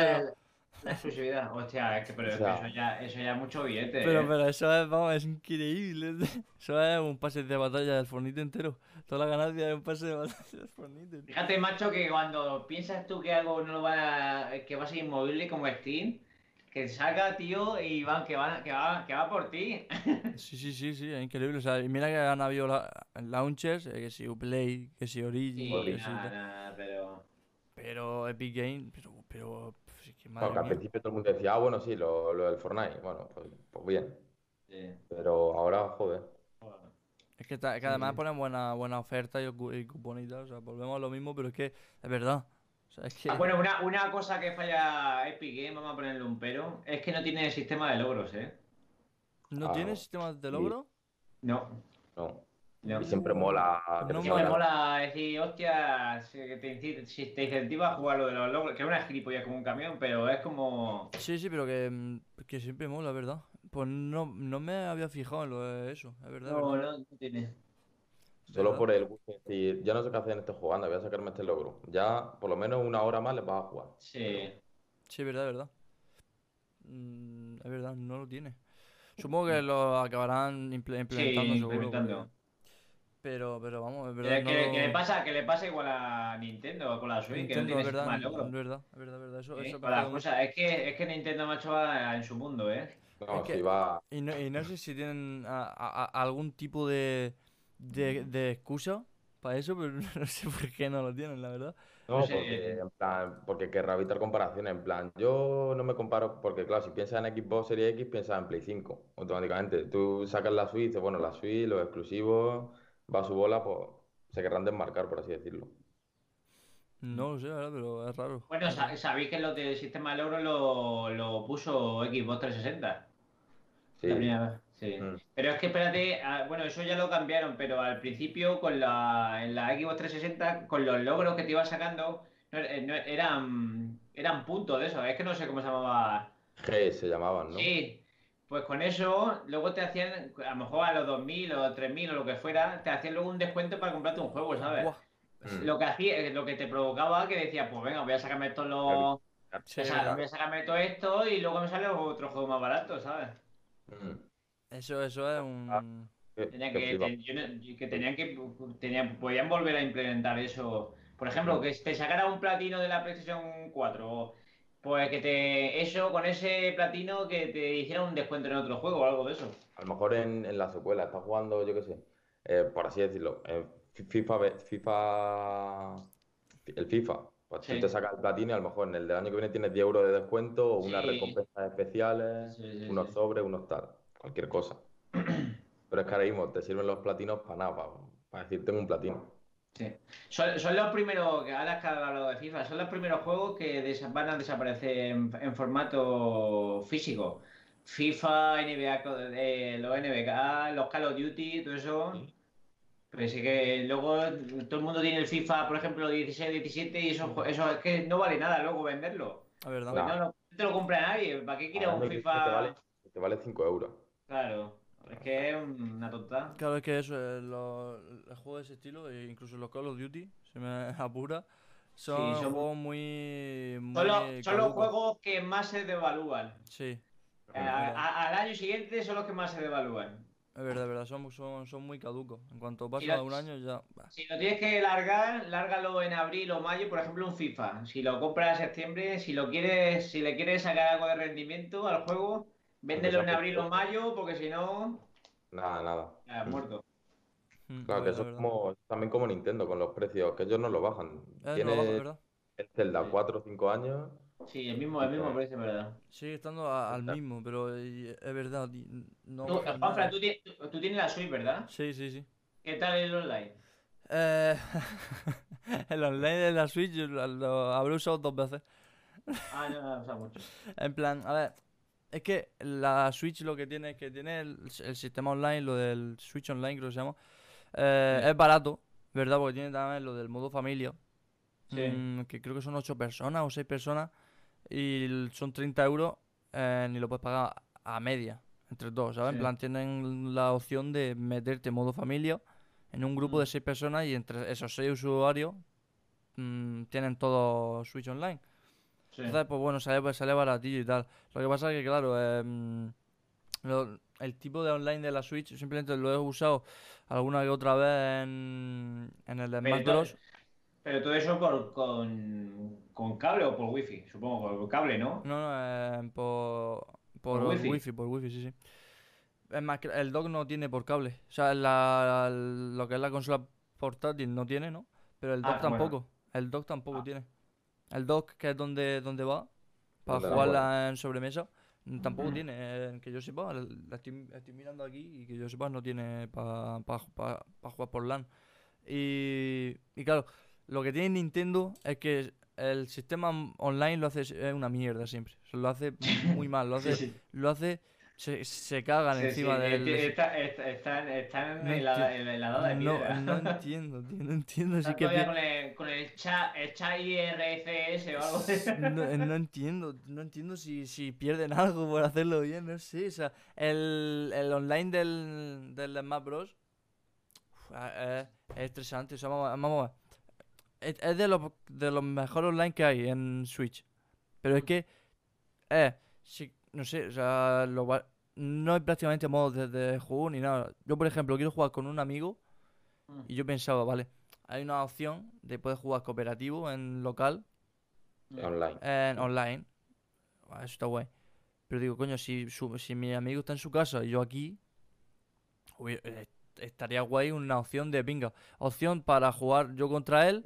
La exclusividad, hostia, es que eso ya es mucho billete. Pero eso es, vamos, es increíble. Eso es un pase de batalla del Fortnite entero. Toda la ganancia es un pase de batalla del Fortnite. Fíjate, macho, que cuando piensas tú que algo no va a, que va a ser inmovible como Steam. Que salga, tío, y que va por ti. Sí, es increíble. O sea, mira que han habido launchers, que si Uplay, que si Origin... Sí, pero... Pero Epic Games... Pues, es que madre mía. Al principio todo el mundo decía, bueno, sí, lo del Fortnite. Bueno, pues bien. Sí. Pero ahora, joder. Es que, además ponen buena oferta y cuponitas. O sea, volvemos a lo mismo, pero es que es verdad. O sea, bueno, una cosa que falla Epic Games, vamos a ponerle un pero, es que no tiene sistema de logros, ¿No tiene sistema de logros? No. Y siempre mola. Siempre mola decir, hostia, que te incentiva a jugar lo de los logros, que es una gilipollez como un camión, pero es como... Sí, pero que siempre mola, ¿verdad? Pues no me había fijado en lo de eso, es verdad. No tiene. Solo por el gusto de decir, ya no sé qué hacer en este jugando, voy a sacarme este logro. Ya por lo menos una hora más les vas a jugar. Sí. Sí, verdad. Es verdad, no lo tiene. Supongo que lo acabarán implementando, sí, seguro. Porque... Pero vamos, es verdad. ¿Qué le pasa igual a Nintendo con la Switch, Nintendo, que no tiene sistema de logros. Es verdad. Eso es que Nintendo, macho, va en su mundo, Y no sé si tienen algún tipo de excusa para eso, pero no sé por qué no lo tienen, la verdad. No, porque, en plan, porque querrá evitar comparaciones. En plan, yo no me comparo, porque claro, si piensas en Xbox Series X, piensas en Play 5, automáticamente. Tú sacas la Switch, dices, bueno, la Switch, los exclusivos, va a su bola, pues se querrán desmarcar, por así decirlo. No lo sé, ¿verdad? Pero es raro. Bueno, sabéis que lo del sistema de logro lo puso Xbox 360. Sí. La primera vez. Sí. Pero es que espérate, bueno, eso ya lo cambiaron, pero al principio con en la Xbox 360, con los logros que te iban sacando, eran puntos de eso, es que no sé cómo se llamaba. G se llamaban, ¿no? Sí, pues con eso luego te hacían, a lo mejor a los 2.000 o 3.000 o lo que fuera, te hacían luego un descuento para comprarte un juego, ¿sabes? Wow. Lo que te provocaba que decías, pues venga, voy a sacarme todos los... Sí, voy a sacarme todo esto y luego me sale otro juego más barato, ¿sabes? Eso es un... Podían volver a implementar eso. Por ejemplo, que te sacara un platino de la PlayStation 4, pues que con ese platino que te hiciera un descuento en otro juego o algo de eso. A lo mejor en la secuela, estás jugando, yo qué sé, por así decirlo, el FIFA, pues sí. Tú te sacas el platino y a lo mejor en el del año que viene tienes 10 euros de descuento o unas recompensas especiales, unos sobres, unos tal, cualquier cosa. Pero es que ahora mismo te sirven los platinos para nada, para decirte un platino. Sí. Son los primeros, ahora que has hablado de FIFA, son los primeros juegos que van a desaparecer en formato físico. FIFA, NBA, los NBA, los Call of Duty, todo eso. Sí. Pero sí que luego todo el mundo tiene el FIFA, por ejemplo, 16, 17 y eso es que no vale nada luego venderlo. La verdad. Pues no te lo compra nadie, ¿para qué quieres un FIFA? Te vale 5 euros. Claro. Es que es una tonta. Claro, es que eso, los juegos de ese estilo, e incluso los Call of Duty, se me apura, son juegos muy son los juegos que más se devalúan. Sí. Al año siguiente son los que más se devalúan. Es verdad, son muy caducos. En cuanto pasa un año ya... Si lo tienes que largar, lárgalo en abril o mayo, por ejemplo un FIFA. Si lo compras en septiembre, si le quieres sacar algo de rendimiento al juego... Véndelo en abril o mayo, porque si no... Nada. Muerto. Claro, que eso es también como Nintendo, con los precios, que ellos no lo bajan. Tiene el Zelda 4 o 5 años... Sí, el mismo precio, ¿verdad? Sigue estando al mismo, pero es verdad. No, Juanfran, tú tienes la Switch, ¿verdad? Sí. ¿Qué tal el online? El online de la Switch lo habré usado 2 veces. No lo he usado mucho. En plan, a ver... Es que la Switch lo que tiene es que tiene el sistema online, lo del Switch Online creo que se llama, es barato, ¿verdad? Porque tiene también lo del modo familia, que creo que son 8 personas o 6 personas y son 30 euros, ni lo puedes pagar a media, entre todos, ¿sabes? En plan tienen la opción de meterte en modo familia en un grupo de 6 personas y entre esos 6 usuarios tienen todo Switch Online. Sí. Entonces, pues bueno, sale baratillo y tal. Lo que pasa es que, claro, el tipo de online de la Switch simplemente lo he usado alguna que otra vez en el de Smash Bros. Pero todo eso con cable o por wifi, supongo, por cable, ¿no? No, por wifi, sí. Es más, el dock no tiene por cable. O sea, lo que es la consola portátil no tiene, ¿no? Pero el dock tampoco. Bueno. El dock tampoco tiene. El dock, que es donde va, para jugarla en sobremesa, tampoco tiene, que yo sepa, la estoy mirando aquí y que yo sepa no tiene para jugar por LAN. Y claro, lo que tiene Nintendo es que el sistema online lo hace, es una mierda siempre, lo hace muy mal, se cagan encima del... Están en la edad de piedra. No entiendo. Están todavía con el chat IRFS o algo de... No entiendo si pierden algo por hacerlo bien, no sé. O sea, el online del Smash Bros. Es estresante. O sea, vamos a ver. Es de los mejores online que hay en Switch. Pero es que... No sé, o sea, no hay prácticamente modos de juego ni nada. Yo, por ejemplo, quiero jugar con un amigo y yo pensaba, vale, hay una opción de poder jugar cooperativo en local. Online. Eso está guay. Pero digo, coño, si mi amigo está en su casa y yo aquí, estaría guay una opción de pinga. Opción para jugar yo contra él,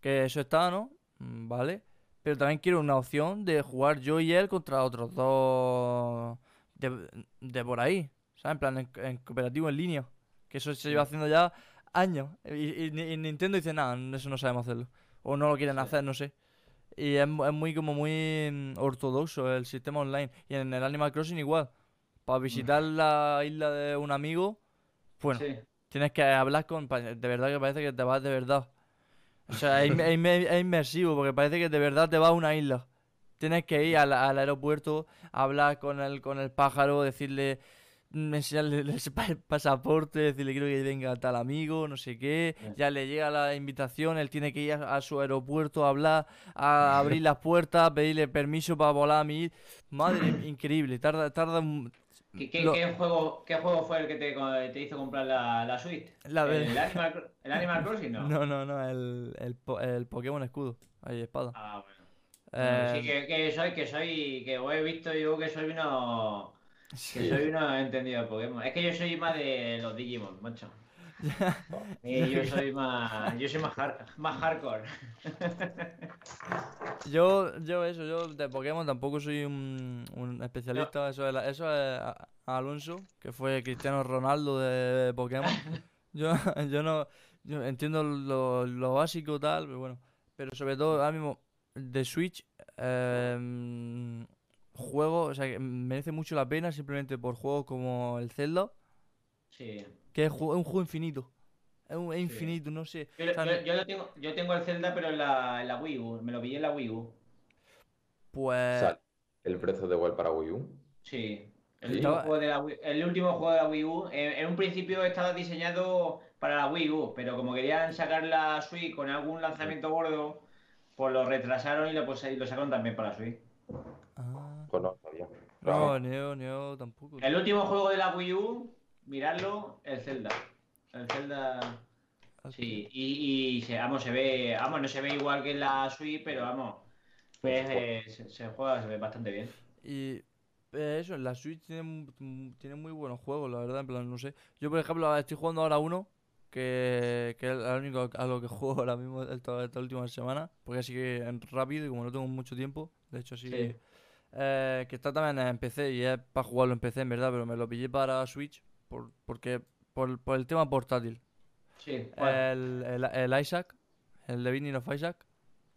que eso está, ¿no? Vale. Pero también quiero una opción de jugar yo y él contra otros dos de por ahí, ¿sabes? En plan, en cooperativo en línea, que eso se lleva haciendo ya años. Y Nintendo dice, nada, eso no sabemos hacerlo. O no lo quieren hacer, no sé. Y es muy ortodoxo el sistema online. Y en el Animal Crossing igual. para visitar la isla de un amigo, bueno, sí, tienes que hablar con... De verdad que parece que te vas de verdad. O sea, es inmersivo, porque parece que de verdad te vas a una isla. Tienes que ir al aeropuerto, hablar con el pájaro, decirle... enseñarle el pasaporte, decirle quiero que venga tal amigo, no sé qué, ya le llega la invitación, él tiene que ir a su aeropuerto a hablar, a abrir las puertas, pedirle permiso para volar a mi... Madre, increíble, tarda... ¿Qué juego fue el que te hizo comprar la Switch? ¿El Animal Crossing, no? No, el Pokémon Escudo, ahí espada. Ah, bueno. Sí, que soy entendido de Pokémon. Es que yo soy más de los Digimon, macho. Y yo soy más hardcore. Yo de Pokémon tampoco soy un especialista. No. Eso es Alonso, que fue Cristiano Ronaldo de Pokémon. yo entiendo lo básico tal, pero bueno. Pero sobre todo ahora mismo de Switch. Juego, o sea, que merece mucho la pena simplemente por juegos como el Zelda. Sí. Que es un juego infinito. Es infinito, no sé. Yo tengo el Zelda, pero en la Wii U. Me lo pillé en la Wii U. Pues... ¿El Breath of the Wild para Wii U? Sí. El último juego de la Wii U. En un principio estaba diseñado para la Wii U, pero como querían sacar la Switch con algún lanzamiento gordo, pues lo retrasaron y lo sacaron también para la Switch. Pues no, todavía. No, tampoco. El último juego de la Wii U, miradlo, el Zelda. El Zelda. Okay. Sí, y no se ve igual que en la Switch, pero vamos, se ve bastante bien. Y eso, la Switch tiene muy buenos juegos, la verdad, en plan, no sé. Yo, por ejemplo, estoy jugando ahora uno, que es lo único a lo que juego ahora mismo esta última semana, porque así que rápido y como no tengo mucho tiempo, de hecho así... Sí. Que está también en PC y es para jugarlo en PC en verdad, pero me lo pillé para Switch porque por el tema portátil. Sí, el Isaac, el The Binding of Isaac.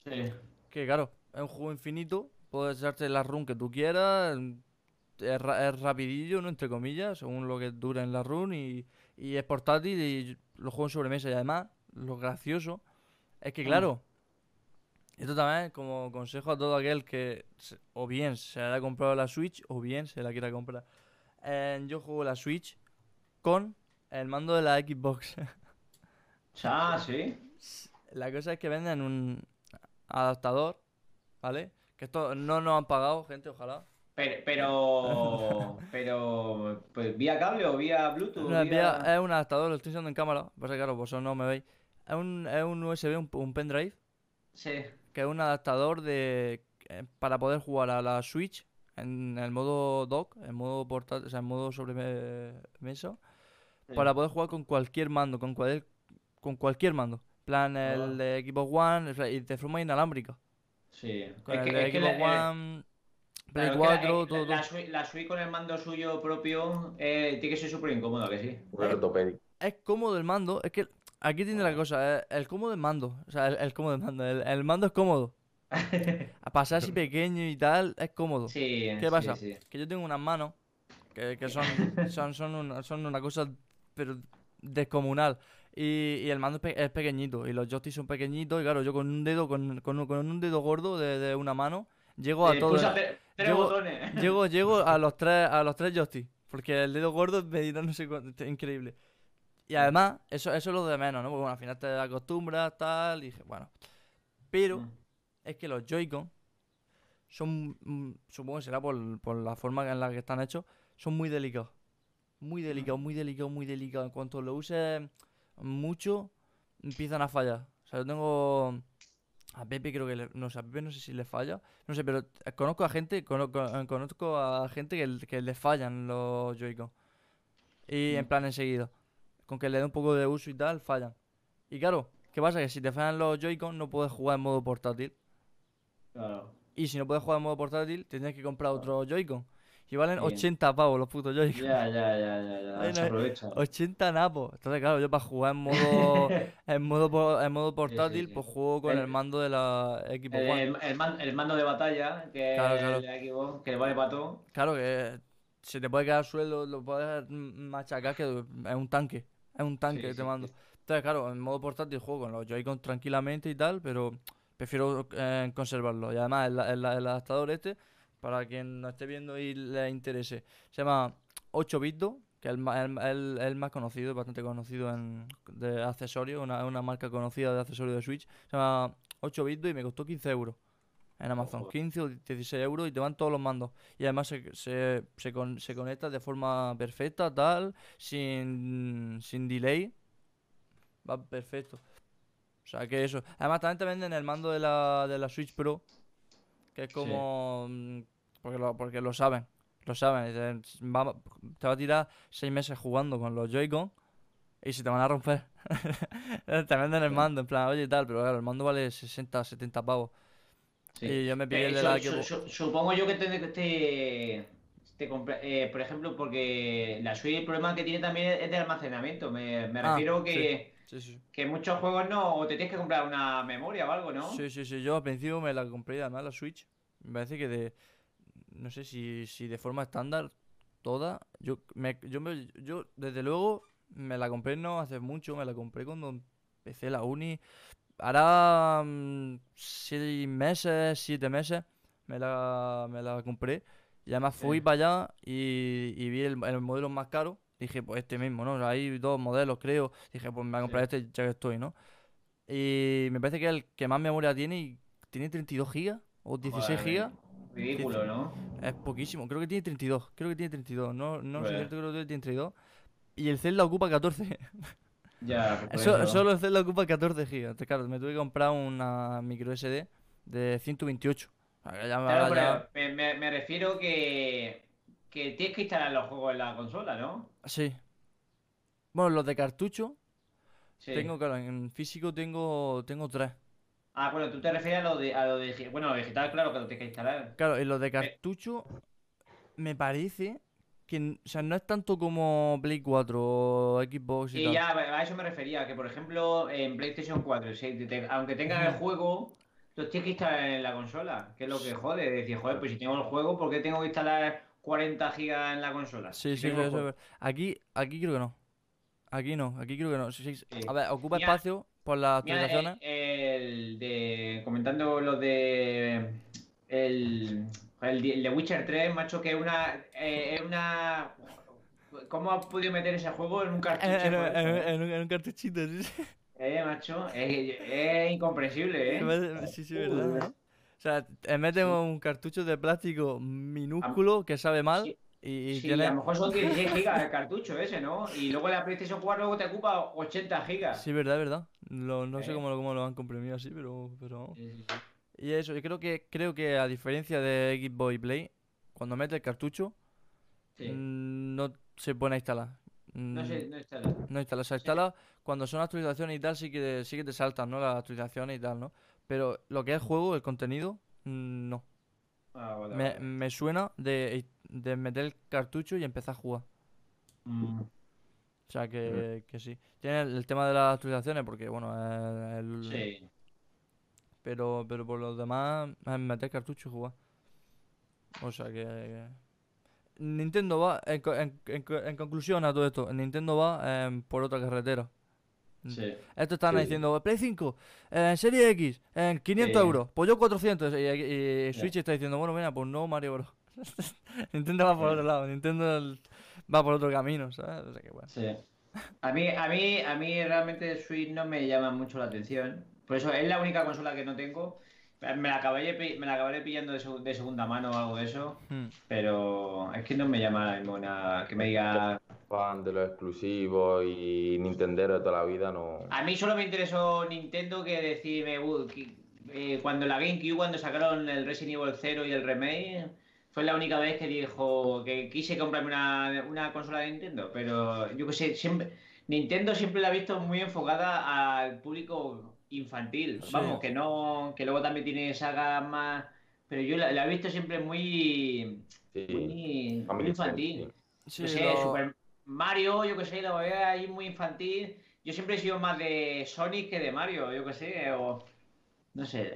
Sí. Que claro, es un juego infinito, puedes echarte la run que tú quieras, es rapidillo, ¿no? Entre comillas, según lo que dura en la run y es portátil y lo juego en sobremesa y además, lo gracioso es que claro... Esto también es como consejo a todo aquel que o bien se le ha comprado la Switch o bien se la quiera comprar. Yo juego la Switch con el mando de la Xbox. Ah, sí. La cosa es que venden un adaptador, ¿vale? Que esto no nos han pagado, gente, ojalá. Pero pues, ¿vía cable o vía Bluetooth? No, es un adaptador, lo estoy usando en cámara. Pues claro, vosotros no me veis. Es un USB, un pendrive. Sí. Que es un adaptador para poder jugar a la Switch en el modo dock, en modo portátil, o sea, en modo sobremesa, sí, para poder jugar con cualquier mando, con cualquier mando. Plan el de Xbox One, o sea, y de forma inalámbrica. Sí. Con el de Xbox One, Play 4, todo. La Switch con el mando suyo propio tiene que ser súper incómodo, que sí. Es cómodo el mando, es que... Aquí tiene la cosa, el cómodo del mando, o sea, el mando es cómodo. A pasar así pequeño y tal, es cómodo. Sí, ¿qué pasa? Sí. Que yo tengo unas manos que son una cosa pero descomunal. Y el mando es pequeñito, y los joysticks son pequeñitos, y claro, yo con un dedo gordo de una mano, llego a todos. Tres botones. Llego a los tres joysticks, porque el dedo gordo medirá no sé cuánto, es increíble. Y además, eso es lo de menos, ¿no? Porque bueno, al final te acostumbras, tal, y dije, bueno. Pero es que los Joy-Con son, supongo que será por la forma en la que están hechos, son muy delicados. Muy delicados. En cuanto lo uses mucho, empiezan a fallar. O sea, yo tengo... A Pepe creo que no sé si le falla. No sé, pero conozco a gente que le fallan los Joy-Con. Y en plan enseguida, con que le dé un poco de uso y tal, fallan. Y claro, ¿qué pasa? Que si te fallan los Joy-Con no puedes jugar en modo portátil. Claro. Y si no puedes jugar en modo portátil, tienes que comprar otro Joy-Con. Y valen 80 pavos los putos Joy-Con. Ya. Se aprovecha. 80 napos. Entonces, claro, yo para jugar en modo portátil, sí. Pues juego con el mando de la Xbox One. El mando de batalla, que claro. El Xbox, que vale para todo. Claro, que se te puede quedar al suelo, lo puedes machacar, que es un tanque. Es un tanque, sí, te mando. Sí. Entonces, claro, en modo portátil juego con los Joy-Con tranquilamente y tal, pero prefiero conservarlo. Y además, el adaptador este, para quien no esté viendo y le interese, se llama 8Bitdo, que es el más conocido, bastante conocido de accesorios, una marca conocida de accesorios de Switch. Se llama 8Bitdo y me costó 15 € en Amazon. 15 o 16 € y te van todos los mandos. Y además se conecta de forma perfecta, tal, sin delay. Va perfecto. O sea que eso. Además también te venden el mando de la Switch Pro, que es como... Sí. Porque lo saben. Lo saben. Te va a tirar 6 meses jugando con los Joy-Con y se te van a romper. Te venden el mando, en plan, oye, tal, pero claro, el mando vale 60, 70 pavos. Sí. Y yo me pillé el de la que... Supongo yo que por ejemplo, porque la Switch, el problema que tiene también es de almacenamiento. Me refiero que... Sí. Que muchos juegos no, o te tienes que comprar una memoria o algo, ¿no? Sí, yo al principio me la compré, además la Switch, me parece que no sé si de forma estándar toda, yo desde luego me la compré no hace mucho, me la compré cuando empecé la uni, hará 7 meses me la compré, y además fui para allá y vi el modelo más caro. Dije, pues este mismo, ¿no? Hay 2 modelos, creo. Dije, pues me voy a comprar este ya que estoy, ¿no? Y me parece que es el que más memoria tiene y tiene 32 gigas o 16 gigas. Ridículo, ¿no? Es poquísimo. Creo que tiene 32. No sé si creo que tiene 32. Y el Zelda ocupa 14. Ya, solo el Zelda ocupa 14 gigas. Entonces, claro, me tuve que comprar una micro SD de 128. Claro, pero me refiero que tienes que instalar los juegos en la consola, ¿no? Sí. Bueno, los de cartucho. Sí. Tengo, claro, en físico tengo 3. Ah, bueno, tú te refieres a lo de bueno, digital, claro, que lo tienes que instalar. Claro, y los de cartucho me parece que, o sea, no es tanto como Play 4 o Xbox y tal. Ya, a eso me refería, que por ejemplo en PlayStation 4, si aunque tengas el juego, los tienes que instalar en la consola, que es lo que jode, de decir, joder, pues si tengo el juego, ¿por qué tengo que instalar 40 gigas en la consola? Sí. Aquí creo que no. Aquí creo que no. Sí. A ver, ocupa espacio por las actualizaciones. Comentando lo de... El de Witcher 3, macho, que es una... ¿Cómo has podido meter ese juego en un cartucho? En un cartuchito, sí. Macho, es incomprensible, ¿eh? Sí, verdad. O sea, te meten un cartucho de plástico minúsculo que sabe mal. Sí. Y tiene... a lo mejor son 16 gigas el cartucho ese, ¿no? Y luego la PlayStation 4 luego te ocupa 80 gigas. Sí, verdad. No sé cómo lo han comprimido así, pero... Sí. Y eso, yo creo que a diferencia de Xbox y Play, cuando metes el cartucho, no se pone a instalar. No instala. O sea, instala cuando son actualizaciones y tal, sí que te saltan, ¿no? Las actualizaciones y tal, ¿no? Pero lo que es el juego, el contenido, no. Vale. Me suena de meter el cartucho y empezar a jugar. O sea que sí. Tiene el tema de las actualizaciones porque, bueno, sí. Pero por los demás, es meter cartucho y jugar. O sea que... Nintendo va, en conclusión a todo esto, Nintendo va por otra carretera. Sí. Esto están diciendo Play 5, Serie X, 500 €, pues yo 400. Y Switch está diciendo, bueno, mira, pues no, Mario Bros. Nintendo va por otro lado, Nintendo va por otro camino, ¿sabes? O sea que, bueno. Sí. A mí realmente Switch no me llama mucho la atención. Por eso es la única consola que no tengo. Me la acabaré pillando de segunda mano o algo de eso. Pero es que no me llama nada que me diga... Fan de los exclusivos y Nintendero de toda la vida, no... A mí solo me interesó Nintendo que decirme... cuando la GameCube, cuando sacaron el Resident Evil 0 y el remake... Fue la única vez que dijo que quise comprarme una consola de Nintendo. Pero yo qué sé, Nintendo siempre la ha visto muy enfocada al público... infantil, vamos, que luego también tiene sagas más, pero yo la he visto siempre muy infantil. Sí. Super Mario, yo que sé, la voy a ver ahí muy infantil. Yo siempre he sido más de Sonic que de Mario, yo que sé, o no sé.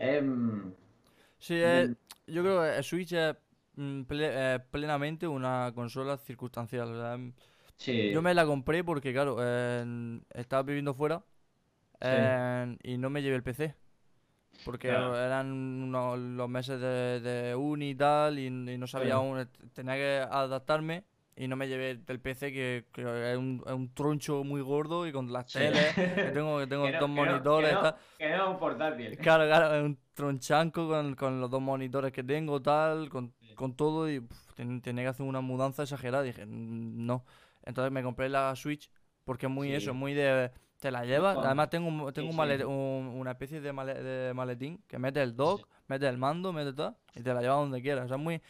Yo creo que Switch es plenamente una consola circunstancial. O sea, sí. Yo me la compré porque, claro, estaba viviendo fuera y no me llevé el PC. Porque eran los meses de uni y tal, y no sabía aún, tenía que adaptarme y no me llevé el PC, que es un troncho muy gordo, y con las teles, que tengo dos monitores. Que no es un portátil. Claro, es un tronchanco con los dos monitores que tengo, tal, con todo, y tenía que hacer una mudanza exagerada, dije, no. Entonces me compré la Switch, porque es muy eso, muy de... Te la llevas, además tengo una especie de maletín que mete el dock, mete el mando, mete todo, y te la llevas donde quieras. O sea, muy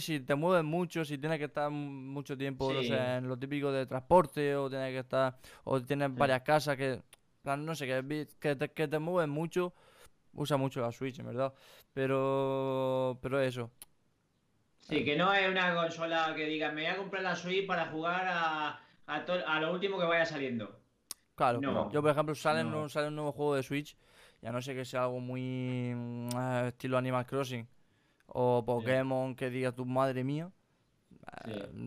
si te mueves mucho, si tienes que estar mucho tiempo, no sé, en lo típico de transporte, o tienes que estar, o tienes varias casas que, plan, no sé, que te mueves mucho, usa mucho la Switch, en verdad. Pero eso. Sí, que no es una consola que diga, me voy a comprar la Switch para jugar a lo último que vaya saliendo. Claro, no. Yo por ejemplo sale un nuevo juego de Switch, ya no sé que sea algo muy estilo Animal Crossing o Pokémon, que diga tu madre mía,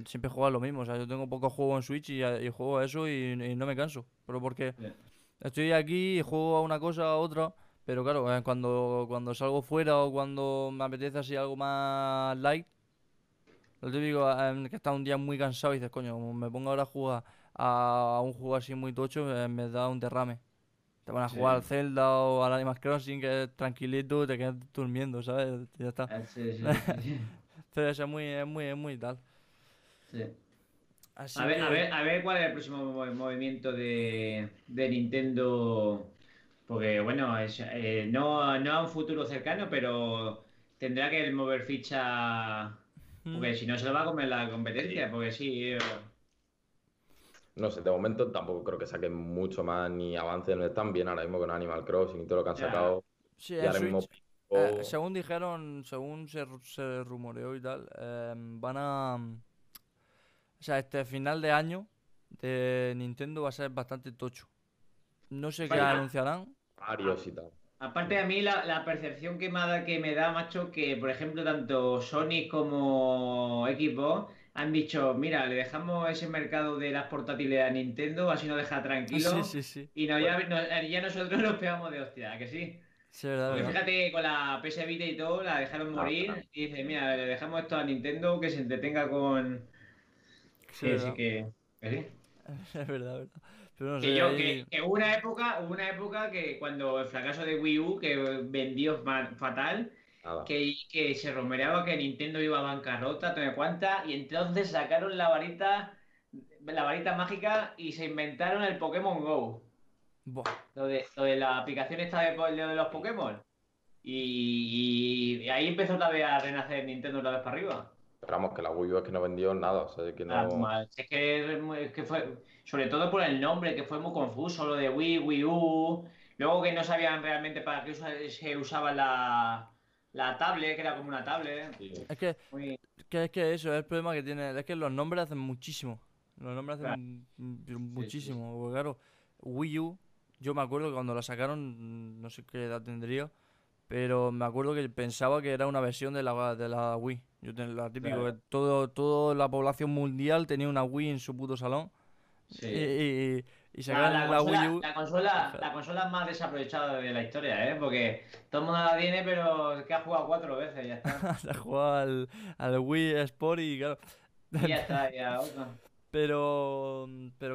siempre juegas lo mismo. O sea, yo tengo pocos juegos en Switch y juego a eso y no me canso, pero porque estoy aquí y juego a una cosa a otra, pero claro, cuando salgo fuera o cuando me apetece así algo más light, lo típico que estás un día muy cansado y dices, coño, me pongo ahora a jugar a un juego así muy tocho, me da un derrame. Te van a jugar al Zelda o al Animal Crossing, que es tranquilito, te quedas durmiendo, ¿sabes? Ya está. Pero eso es muy tal. Así que... a ver cuál es el próximo movimiento de Nintendo. Porque bueno, no a un futuro cercano, pero tendrá que mover ficha, porque si no se lo va a comer la competencia, porque no sé, de momento tampoco creo que saquen mucho más ni avancen, no están bien ahora mismo con Animal Crossing y todo lo que han sacado. Sí, y ahora Switch, mismo... según dijeron, según se rumoreó y tal, van a... O sea, este final de año de Nintendo va a ser bastante tocho. No sé qué anunciarán. Varios y tal. Aparte, a mí la percepción que me da, macho, que por ejemplo tanto Sony como Xbox han dicho, mira, le dejamos ese mercado de las portátiles a Nintendo, así nos deja tranquilos. Y ya nosotros nos pegamos de hostia, ¿a que sí? Sí, verdad. Porque fíjate, con la PS Vita y todo, la dejaron morir. Y dice, mira, le dejamos esto a Nintendo, que se entretenga con... Sí, así que... ¿Sí? Es verdad. Pero no sé, que yo, ahí... que hubo una época que cuando el fracaso de Wii U, que vendió fatal... Que se rumoreaba que Nintendo iba a bancarrota, no sé cuánta, y entonces sacaron la varita mágica y se inventaron el Pokémon Go. Lo de la aplicación esta de los Pokémon. Y ahí empezó otra vez a renacer Nintendo otra vez para arriba. Esperamos que la Wii U es que no vendió nada, o sea, que no... Es que fue, sobre todo por el nombre, que fue muy confuso, lo de Wii U, luego que no sabían realmente para qué se usaba la tablet, que era como una tablet. Es que eso es el problema que tiene. Es que los nombres hacen muchísimo. Los nombres hacen muchísimo. Porque claro, Wii U, yo me acuerdo que cuando la sacaron, no sé qué edad tendría, pero me acuerdo que pensaba que era una versión de la Wii. Yo tenía la típica, que toda la población mundial tenía una Wii en su puto salón. Y la Wii U. La consola más desaprovechada de la historia, porque todo el mundo la tiene, pero es que ha jugado 4 veces, ya está. La ha jugado al Wii Sport y claro. Y ya está, ya otra. Pero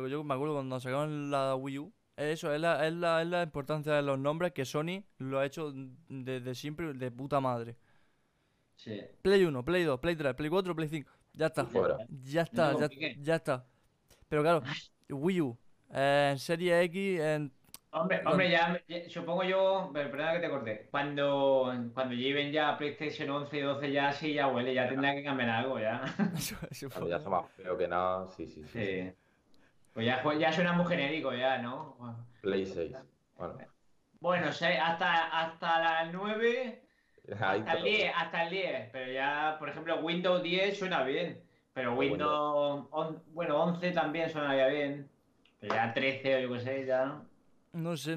yo me acuerdo cuando sacaron la Wii U. Eso, es la importancia de los nombres, que Sony lo ha hecho desde siempre de puta madre. Play 1, Play 2, Play 3, Play 4, Play 5. Ya está. Ya está. Pero claro, Wii U. En Serie X... Hombre, ya supongo yo... Perdona que te corté. Cuando lleven ya PlayStation 11 y 12 ya sí, ya huele. Ya tendrán que cambiar algo, ya. Eso ya está más feo que nada. Sí. Pues ya suena muy genérico ya, ¿no? Bueno, Play 6. Bueno, hasta las 9... Hasta el 10. Pero ya, por ejemplo, Windows 10 suena bien. Pero Windows... 11 también suena ya bien. Ya 13 o yo qué sé, ya... No sé.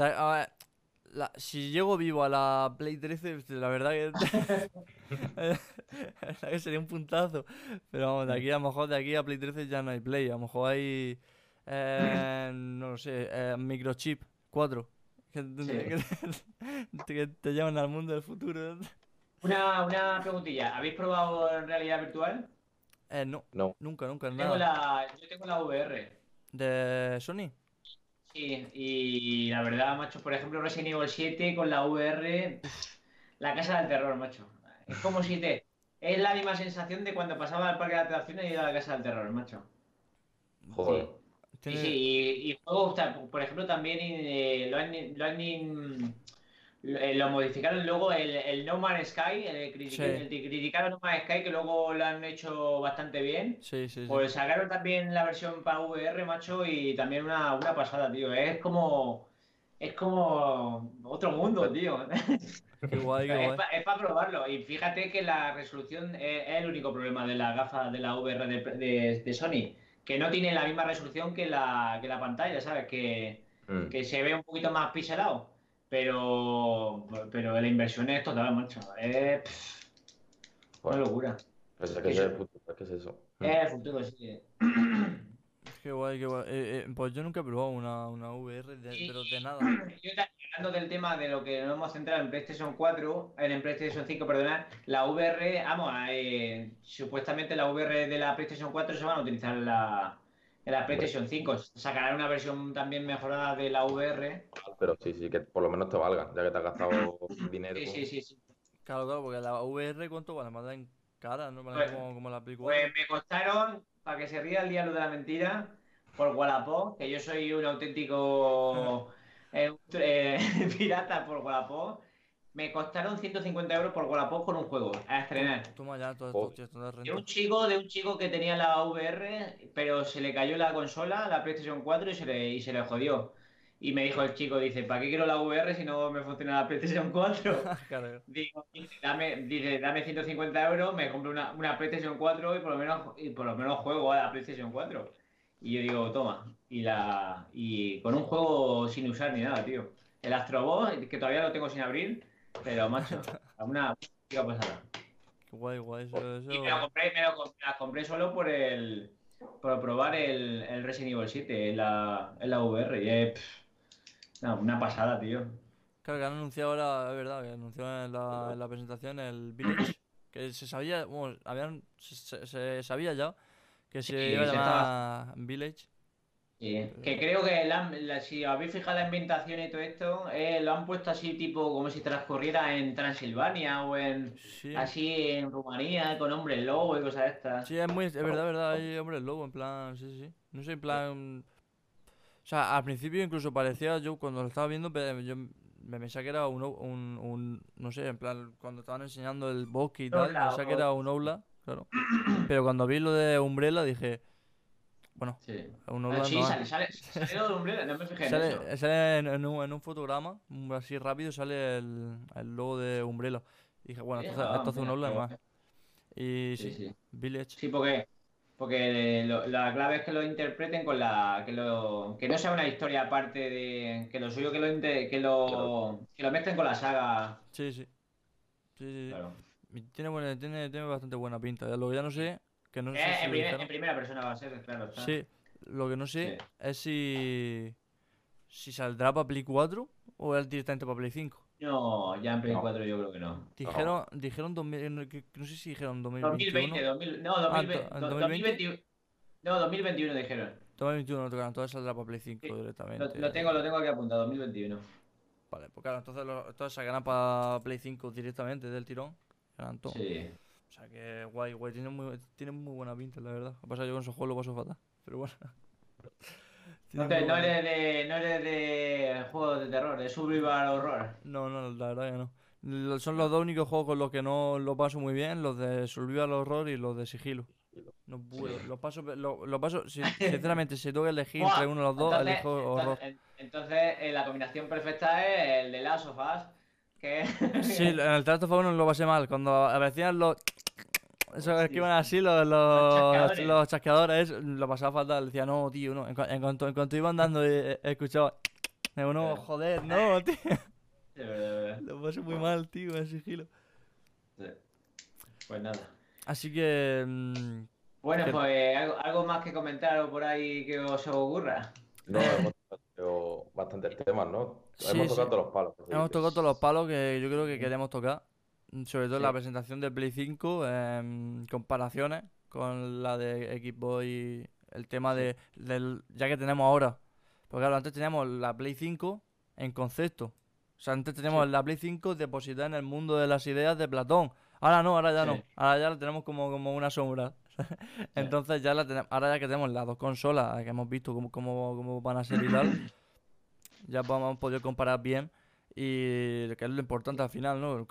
A ver, si llego vivo a la Play 13, la verdad que... La verdad que sería un puntazo. Pero vamos, de aquí a lo mejor de aquí a Play 13 ya no hay Play. A lo mejor hay... no lo sé, Microchip 4. Que te llevan al mundo del futuro. Una preguntilla. ¿Habéis probado realidad virtual? No. No. Nunca, nada. Yo tengo la VR. ¿De Sony? Sí, y la verdad, macho, por ejemplo, Resident Evil 7 con la VR... La casa del terror, macho. Es como si te... Es la misma sensación de cuando pasaba al parque de atracciones y iba a la casa del terror, macho. Joder. Sí, sí, y juegos, por ejemplo, también lo modificaron luego el No Man's Sky, criticaron No Man's Sky, que luego lo han hecho bastante bien. Sí. Pues sacaron también la versión para VR, macho, y también una pasada, tío. Es como otro mundo, tío. Qué guay, es para probarlo. Y fíjate que la resolución es el único problema de la gafa de la VR de Sony. Que no tiene la misma resolución que la pantalla, ¿sabes? Que se ve un poquito más pixelado. Pero la inversión es total, macho. Una locura. Pues es que es el futuro, ¿qué es eso? Es el futuro, sí. Qué guay, qué guay. Pues yo nunca he probado una VR, pero de nada. Yo hablando del tema de lo que nos hemos centrado en PlayStation 4, en PlayStation 5, perdón, la VR, vamos, supuestamente la VR de la PlayStation 4 se van a utilizar en la PlayStation 5. Sacarán una versión también mejorada de la VR. Pero sí, que por lo menos te valga, ya que te has gastado dinero. Sí. Claro, porque la VR, ¿cuánto vale? Más en cara, ¿no? Pues, como la película. Pues me costaron... Para que se ría el diablo de la mentira, por Wallapop, que yo soy un auténtico pirata por Wallapop, me costaron 150 euros por Wallapop con un juego a estrenar. Toma ya, todo esto de un chico que tenía la VR, pero se le cayó la consola, la PlayStation 4, y se le jodió. Y me dijo el chico, dice, ¿para qué quiero la VR si no me funciona la PlayStation 4? Claro. Dice, dame 150 euros, me compro una PlayStation 4 y por lo menos juego a la PlayStation 4. Y yo digo, toma. Y con un juego sin usar ni nada, tío. El Astro Bot, que todavía lo tengo sin abrir, pero macho, una chica pasada. Qué guay, eso. Y me la compré solo por probar el Resident Evil 7 en la VR. Y es... No, una pasada, tío. Claro, que han anunciado ahora, es verdad, que anunciaron en la presentación el Village. Que se sabía, bueno, se sabía ya que se iba a llamar Village. Sí. Pero... Que creo que si habéis fijado la ambientación y todo esto, lo han puesto así tipo como si transcurriera en Transilvania o así en Rumanía con hombres lobo y cosas de estas. Sí, es verdad, hay hombres lobo en plan, sí. No sé, en plan... O sea, al principio incluso parecía, yo cuando lo estaba viendo, yo me pensaba que era un no sé, en plan, cuando estaban enseñando el bosque y tal, pensaba que era un Oula, claro. Pero cuando vi lo de Umbrella dije, bueno, sí. Un Oula sí, no sale lo de Umbrella, no me fijé en eso. Sale en un fotograma, así rápido, sale el logo de Umbrella. Y dije, bueno, esto hace un Oula más. Y sí. Village. Sí, porque la clave es que lo interpreten con la... Que no sea una historia aparte de... Que lo suyo, que lo mezclen con la saga. Sí. Claro. Tiene bastante buena pinta. Lo que ya no sé... Que no sé si en primera persona va a ser, claro. Está. Sí. Lo que no sé es si saldrá para Play 4 o es directamente para Play 5. No, ya en Play 4 yo creo que no. Dijeron 2000, no sé si dijeron 2021. 2020. No, 2021 dijeron. 2021, claro, entonces saldrá para Play 5 directamente. Lo tengo aquí apuntado, 2021. Vale, pues claro, entonces todos sacarán para Play 5 directamente del tirón. Sí. O sea que guay, tiene muy buena pinta, la verdad. Lo que pasa yo con esos juegos lo paso fatal, pero bueno. No eres de juegos de terror, de survival horror. No, la verdad que no. Son los dos únicos juegos con los que no lo paso muy bien, los de survival horror y los de sigilo. No puedo, los paso sinceramente, si tengo que elegir entre uno de los dos, elijo horror. Entonces, la combinación perfecta es el de Last of Us, que... Sí, en el Last of Us no lo pasé mal, cuando aparecían los... Eso es que iban así los chasqueadores, lo pasaba fatal, decía, no, tío, no. En cuanto iba andando escuchaba, uno, joder, no, tío. Lo pasé muy mal, tío, en sigilo. Pues nada. Así que... bueno, que... pues algo más que comentar o por ahí que os ocurra. No, hemos tocado bastantes temas, ¿no? Sí, hemos tocado todos los palos. Hemos tocado todos los palos que yo creo que queremos tocar. Sobre todo en la presentación del Play 5, comparaciones con la de Xbox y el tema del ya que tenemos ahora. Porque claro, antes teníamos la Play 5 en concepto. O sea, antes teníamos la Play 5 depositada en el mundo de las ideas de Platón. Ahora no, ahora ya no. Ahora ya la tenemos como una sombra. Entonces ya la tenemos, ahora ya que tenemos las dos consolas que hemos visto cómo van a ser y tal, ya hemos podido comparar bien. Y que es lo importante al final, ¿no?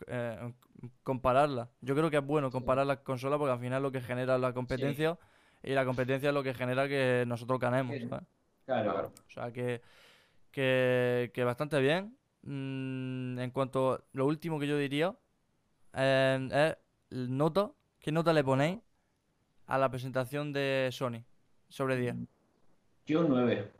Compararla. Yo creo que es bueno comparar las consolas porque al final lo que genera la competencia y la competencia es lo que genera que nosotros ganemos, ¿sabes? Claro. O sea, que bastante bien. En cuanto a lo último que yo diría, es nota. ¿Qué nota le ponéis a la presentación de Sony? Sobre 10. Yo 9.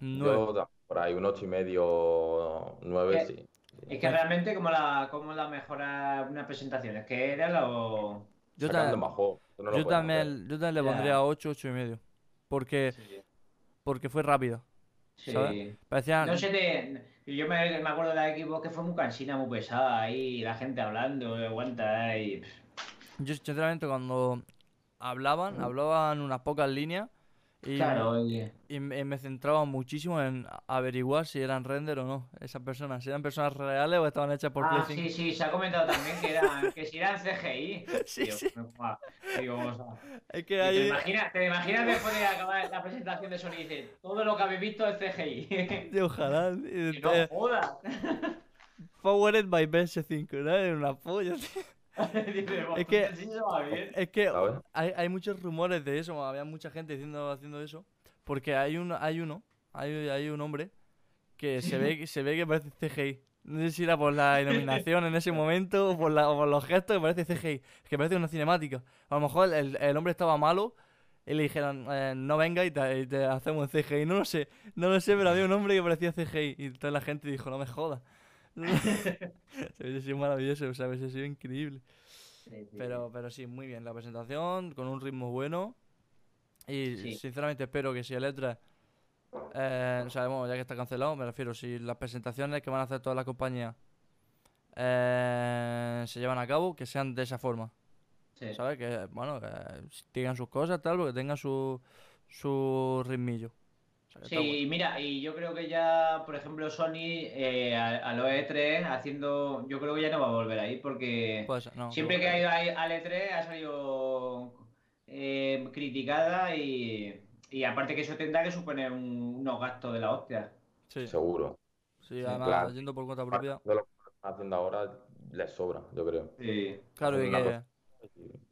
9. Por ahí un 8,5, 9, sí. Es que realmente como la mejora una presentación, es que era lo... Yo también le pondría 8, 8,5. Porque, porque fue rápido. Sí. ¿Sabes? Parecía... No sé, yo me acuerdo de la Xbox que fue muy cansina, muy pesada, y la gente hablando, aguanta, y... Yo sinceramente cuando hablaban unas pocas líneas. Y me centraba muchísimo en averiguar si eran render o no esas personas, si eran personas reales o estaban hechas por PlayStation. Sí, se ha comentado también que si eran CGI. Sí. Digo, o sea, es que ahí... ¿Te imaginas después de acabar la presentación de Sony y dices, todo lo que habéis visto es CGI? Y ojalá. Y no jodas. Powered by PS5, ¿no? Es una polla, tío. Es que hay muchos rumores de eso, había mucha gente haciendo eso, porque hay un hombre que se ve que parece CGI. No sé si era por la iluminación en ese momento o por los gestos, que parece CGI, que parece una cinemática. A lo mejor el hombre estaba malo y le dijeron, no venga y te hacemos CGI. No lo sé, pero había un hombre que parecía CGI y entonces la gente dijo, no me jodas. Se hubiese sido maravilloso, o sea, hubiese sido increíble. Pero sí, muy bien la presentación, con un ritmo bueno. Y sinceramente espero que si el E3, no sabemos, ya que está cancelado, me refiero, si las presentaciones que van a hacer todas las compañías se llevan a cabo, que sean de esa forma. ¿Sabes? Que, bueno, que tengan sus cosas, tal, porque tengan su ritmillo. Sí, mira, y yo creo que ya, por ejemplo, Sony a los E3 haciendo... Yo creo que ya no va a volver ahí porque pues, no, siempre que ha ido al E3 ha salido criticada y aparte que eso tendrá que suponer unos gastos de la hostia. Sí. Seguro. Sí, además, claro, yendo por cuenta propia. De lo que están haciendo ahora les sobra, yo creo. Sí. Claro,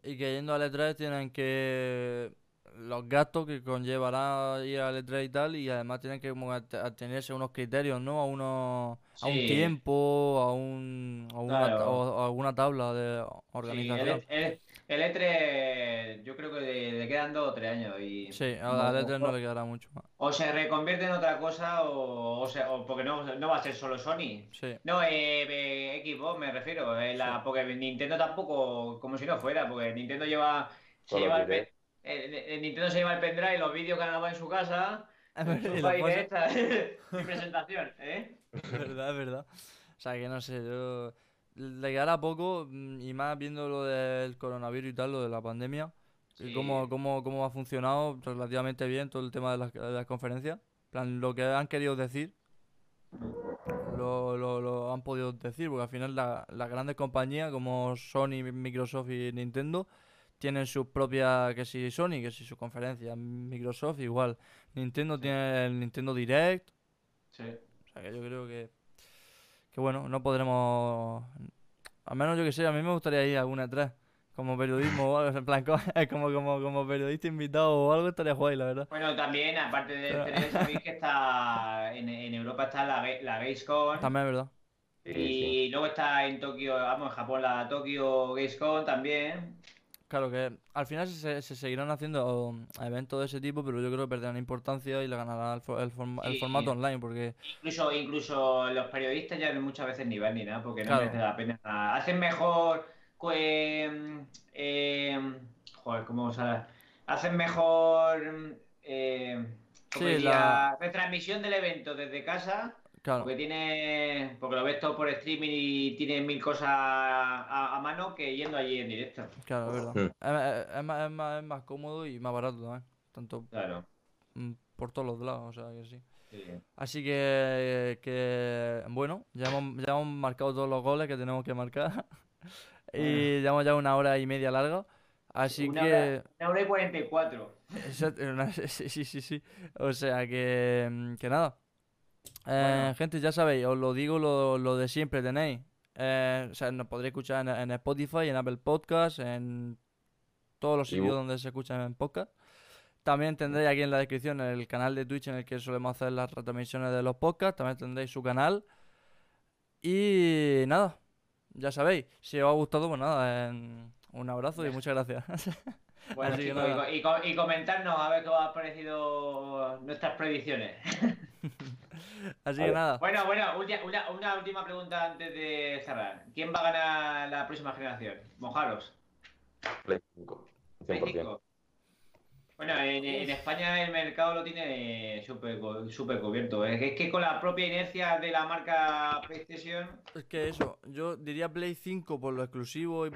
y que yendo al E3 tienen que... los gastos que conllevará ir al E3 y tal, y además tienen que atenerse a unos criterios, ¿no? A un tiempo, a alguna tabla de organización. Sí, el E3 yo creo que le quedan 2 o 3 años. Y sí, al E3 no le quedará mucho más. O se reconvierte en otra cosa o porque no va a ser solo Sony. Sí. No, Xbox me refiero. Porque Nintendo tampoco, como si no fuera, porque Nintendo lleva el Nintendo se lleva el pendrive, los vídeos que grababa en su casa, mi presentación, ¿eh? Es verdad. O sea, que no sé, yo... Le quedará poco, y más viendo lo del coronavirus y tal, lo de la pandemia, y cómo ha funcionado relativamente bien todo el tema de las conferencias. Plan, lo que han querido decir, lo han podido decir, porque al final las grandes compañías como Sony, Microsoft y Nintendo... tienen sus propias, que si Sony, que si sus conferencias, Microsoft igual, Nintendo tiene el Nintendo Direct. Sí. O sea que yo creo que bueno, no podremos, al menos yo que sé, a mí me gustaría ir a alguna atrás, como periodismo o algo, en plan, como periodista invitado o algo, estaría guay, la verdad. Bueno, también, aparte de tener, sabéis que está, en Europa está la Gamescom. También es verdad. Y luego está en Tokio, vamos, en Japón, la Tokio Gamescom también. Claro que al final se seguirán haciendo eventos de ese tipo, pero yo creo que perderán importancia y le ganará el formato online, porque... Incluso los periodistas ya muchas veces ni van ni nada, porque no merece la pena. Hacen mejor joder, ¿cómo vamos a...? Hacen mejor retransmisión del evento desde casa. Claro. Porque tiene, porque lo ves todo por streaming y tiene mil cosas a mano que yendo allí en directo. Claro, es verdad. Es más cómodo y más barato también. Tanto claro. Por todos los lados, o sea que sí. Sí. Así que bueno, ya hemos marcado todos los goles que tenemos que marcar. Y llevamos ya 1 hora y media larga. Así que... 1 hora y 44. Sí. O sea que nada. Bueno. Gente, ya sabéis, os lo digo lo de siempre, tenéis. O sea, nos podréis escuchar en Spotify, en Apple Podcast, en todos los sitios donde se escuchan en podcast. También tendréis aquí en la descripción el canal de Twitch en el que solemos hacer las retransmisiones de los podcasts. También tendréis su canal. Y nada, ya sabéis. Si os ha gustado, pues nada, un abrazo y muchas gracias. Bueno, chicos, y comentarnos a ver qué os han parecido nuestras predicciones. Así que nada. Bueno, una última pregunta antes de cerrar. ¿Quién va a ganar la próxima generación? Mojaros. Play 5. 100%. Bueno, en España el mercado lo tiene súper cubierto. Es que con la propia inercia de la marca PlayStation... Es que eso, yo diría Play 5 por lo exclusivo y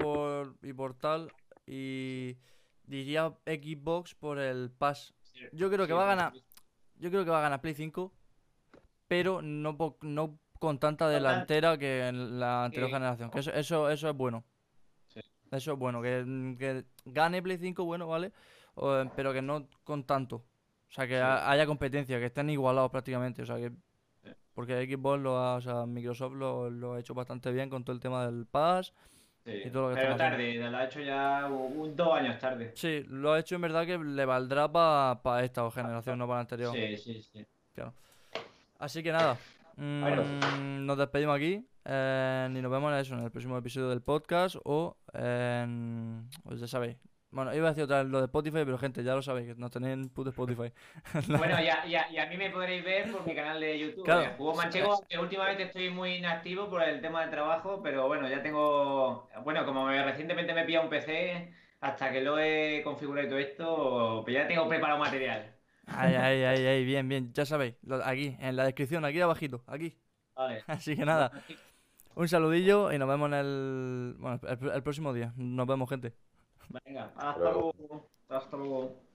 por tal. Y diría Xbox por el Pass. Yo creo que va a ganar... Yo creo que va a ganar Play 5, pero no con tanta delantera que en la anterior generación. Que eso es bueno. Sí. Eso es bueno. Que gane Play 5, bueno, vale, pero que no con tanto. O sea, que haya competencia, que estén igualados prácticamente. O sea, que porque Xbox, Microsoft lo ha hecho bastante bien con todo el tema del Pass. Sí, y todo lo que pero tarde, lo ha hecho ya 2 años tarde. Sí, lo ha hecho en verdad que le valdrá para esta generación, no para la anterior. Sí. Claro. Así que nada, nos despedimos aquí y nos vemos en el próximo episodio del podcast o en... Pues ya sabéis. Bueno, iba a decir otra vez lo de Spotify, pero gente, ya lo sabéis, que nos tenéis en puto Spotify. Bueno, y a mí me podréis ver por mi canal de YouTube. Claro. Juego Manchego, que últimamente estoy muy inactivo por el tema del trabajo, pero bueno, ya tengo... Bueno, como recientemente me he pillado un PC, hasta que lo he configurado y todo esto, pues ya tengo preparado material. Ay, bien, ya sabéis, aquí, en la descripción, aquí abajito, aquí. Vale. Así que nada, un saludillo y nos vemos en el próximo día. Nos vemos, gente. Venga, hasta luego.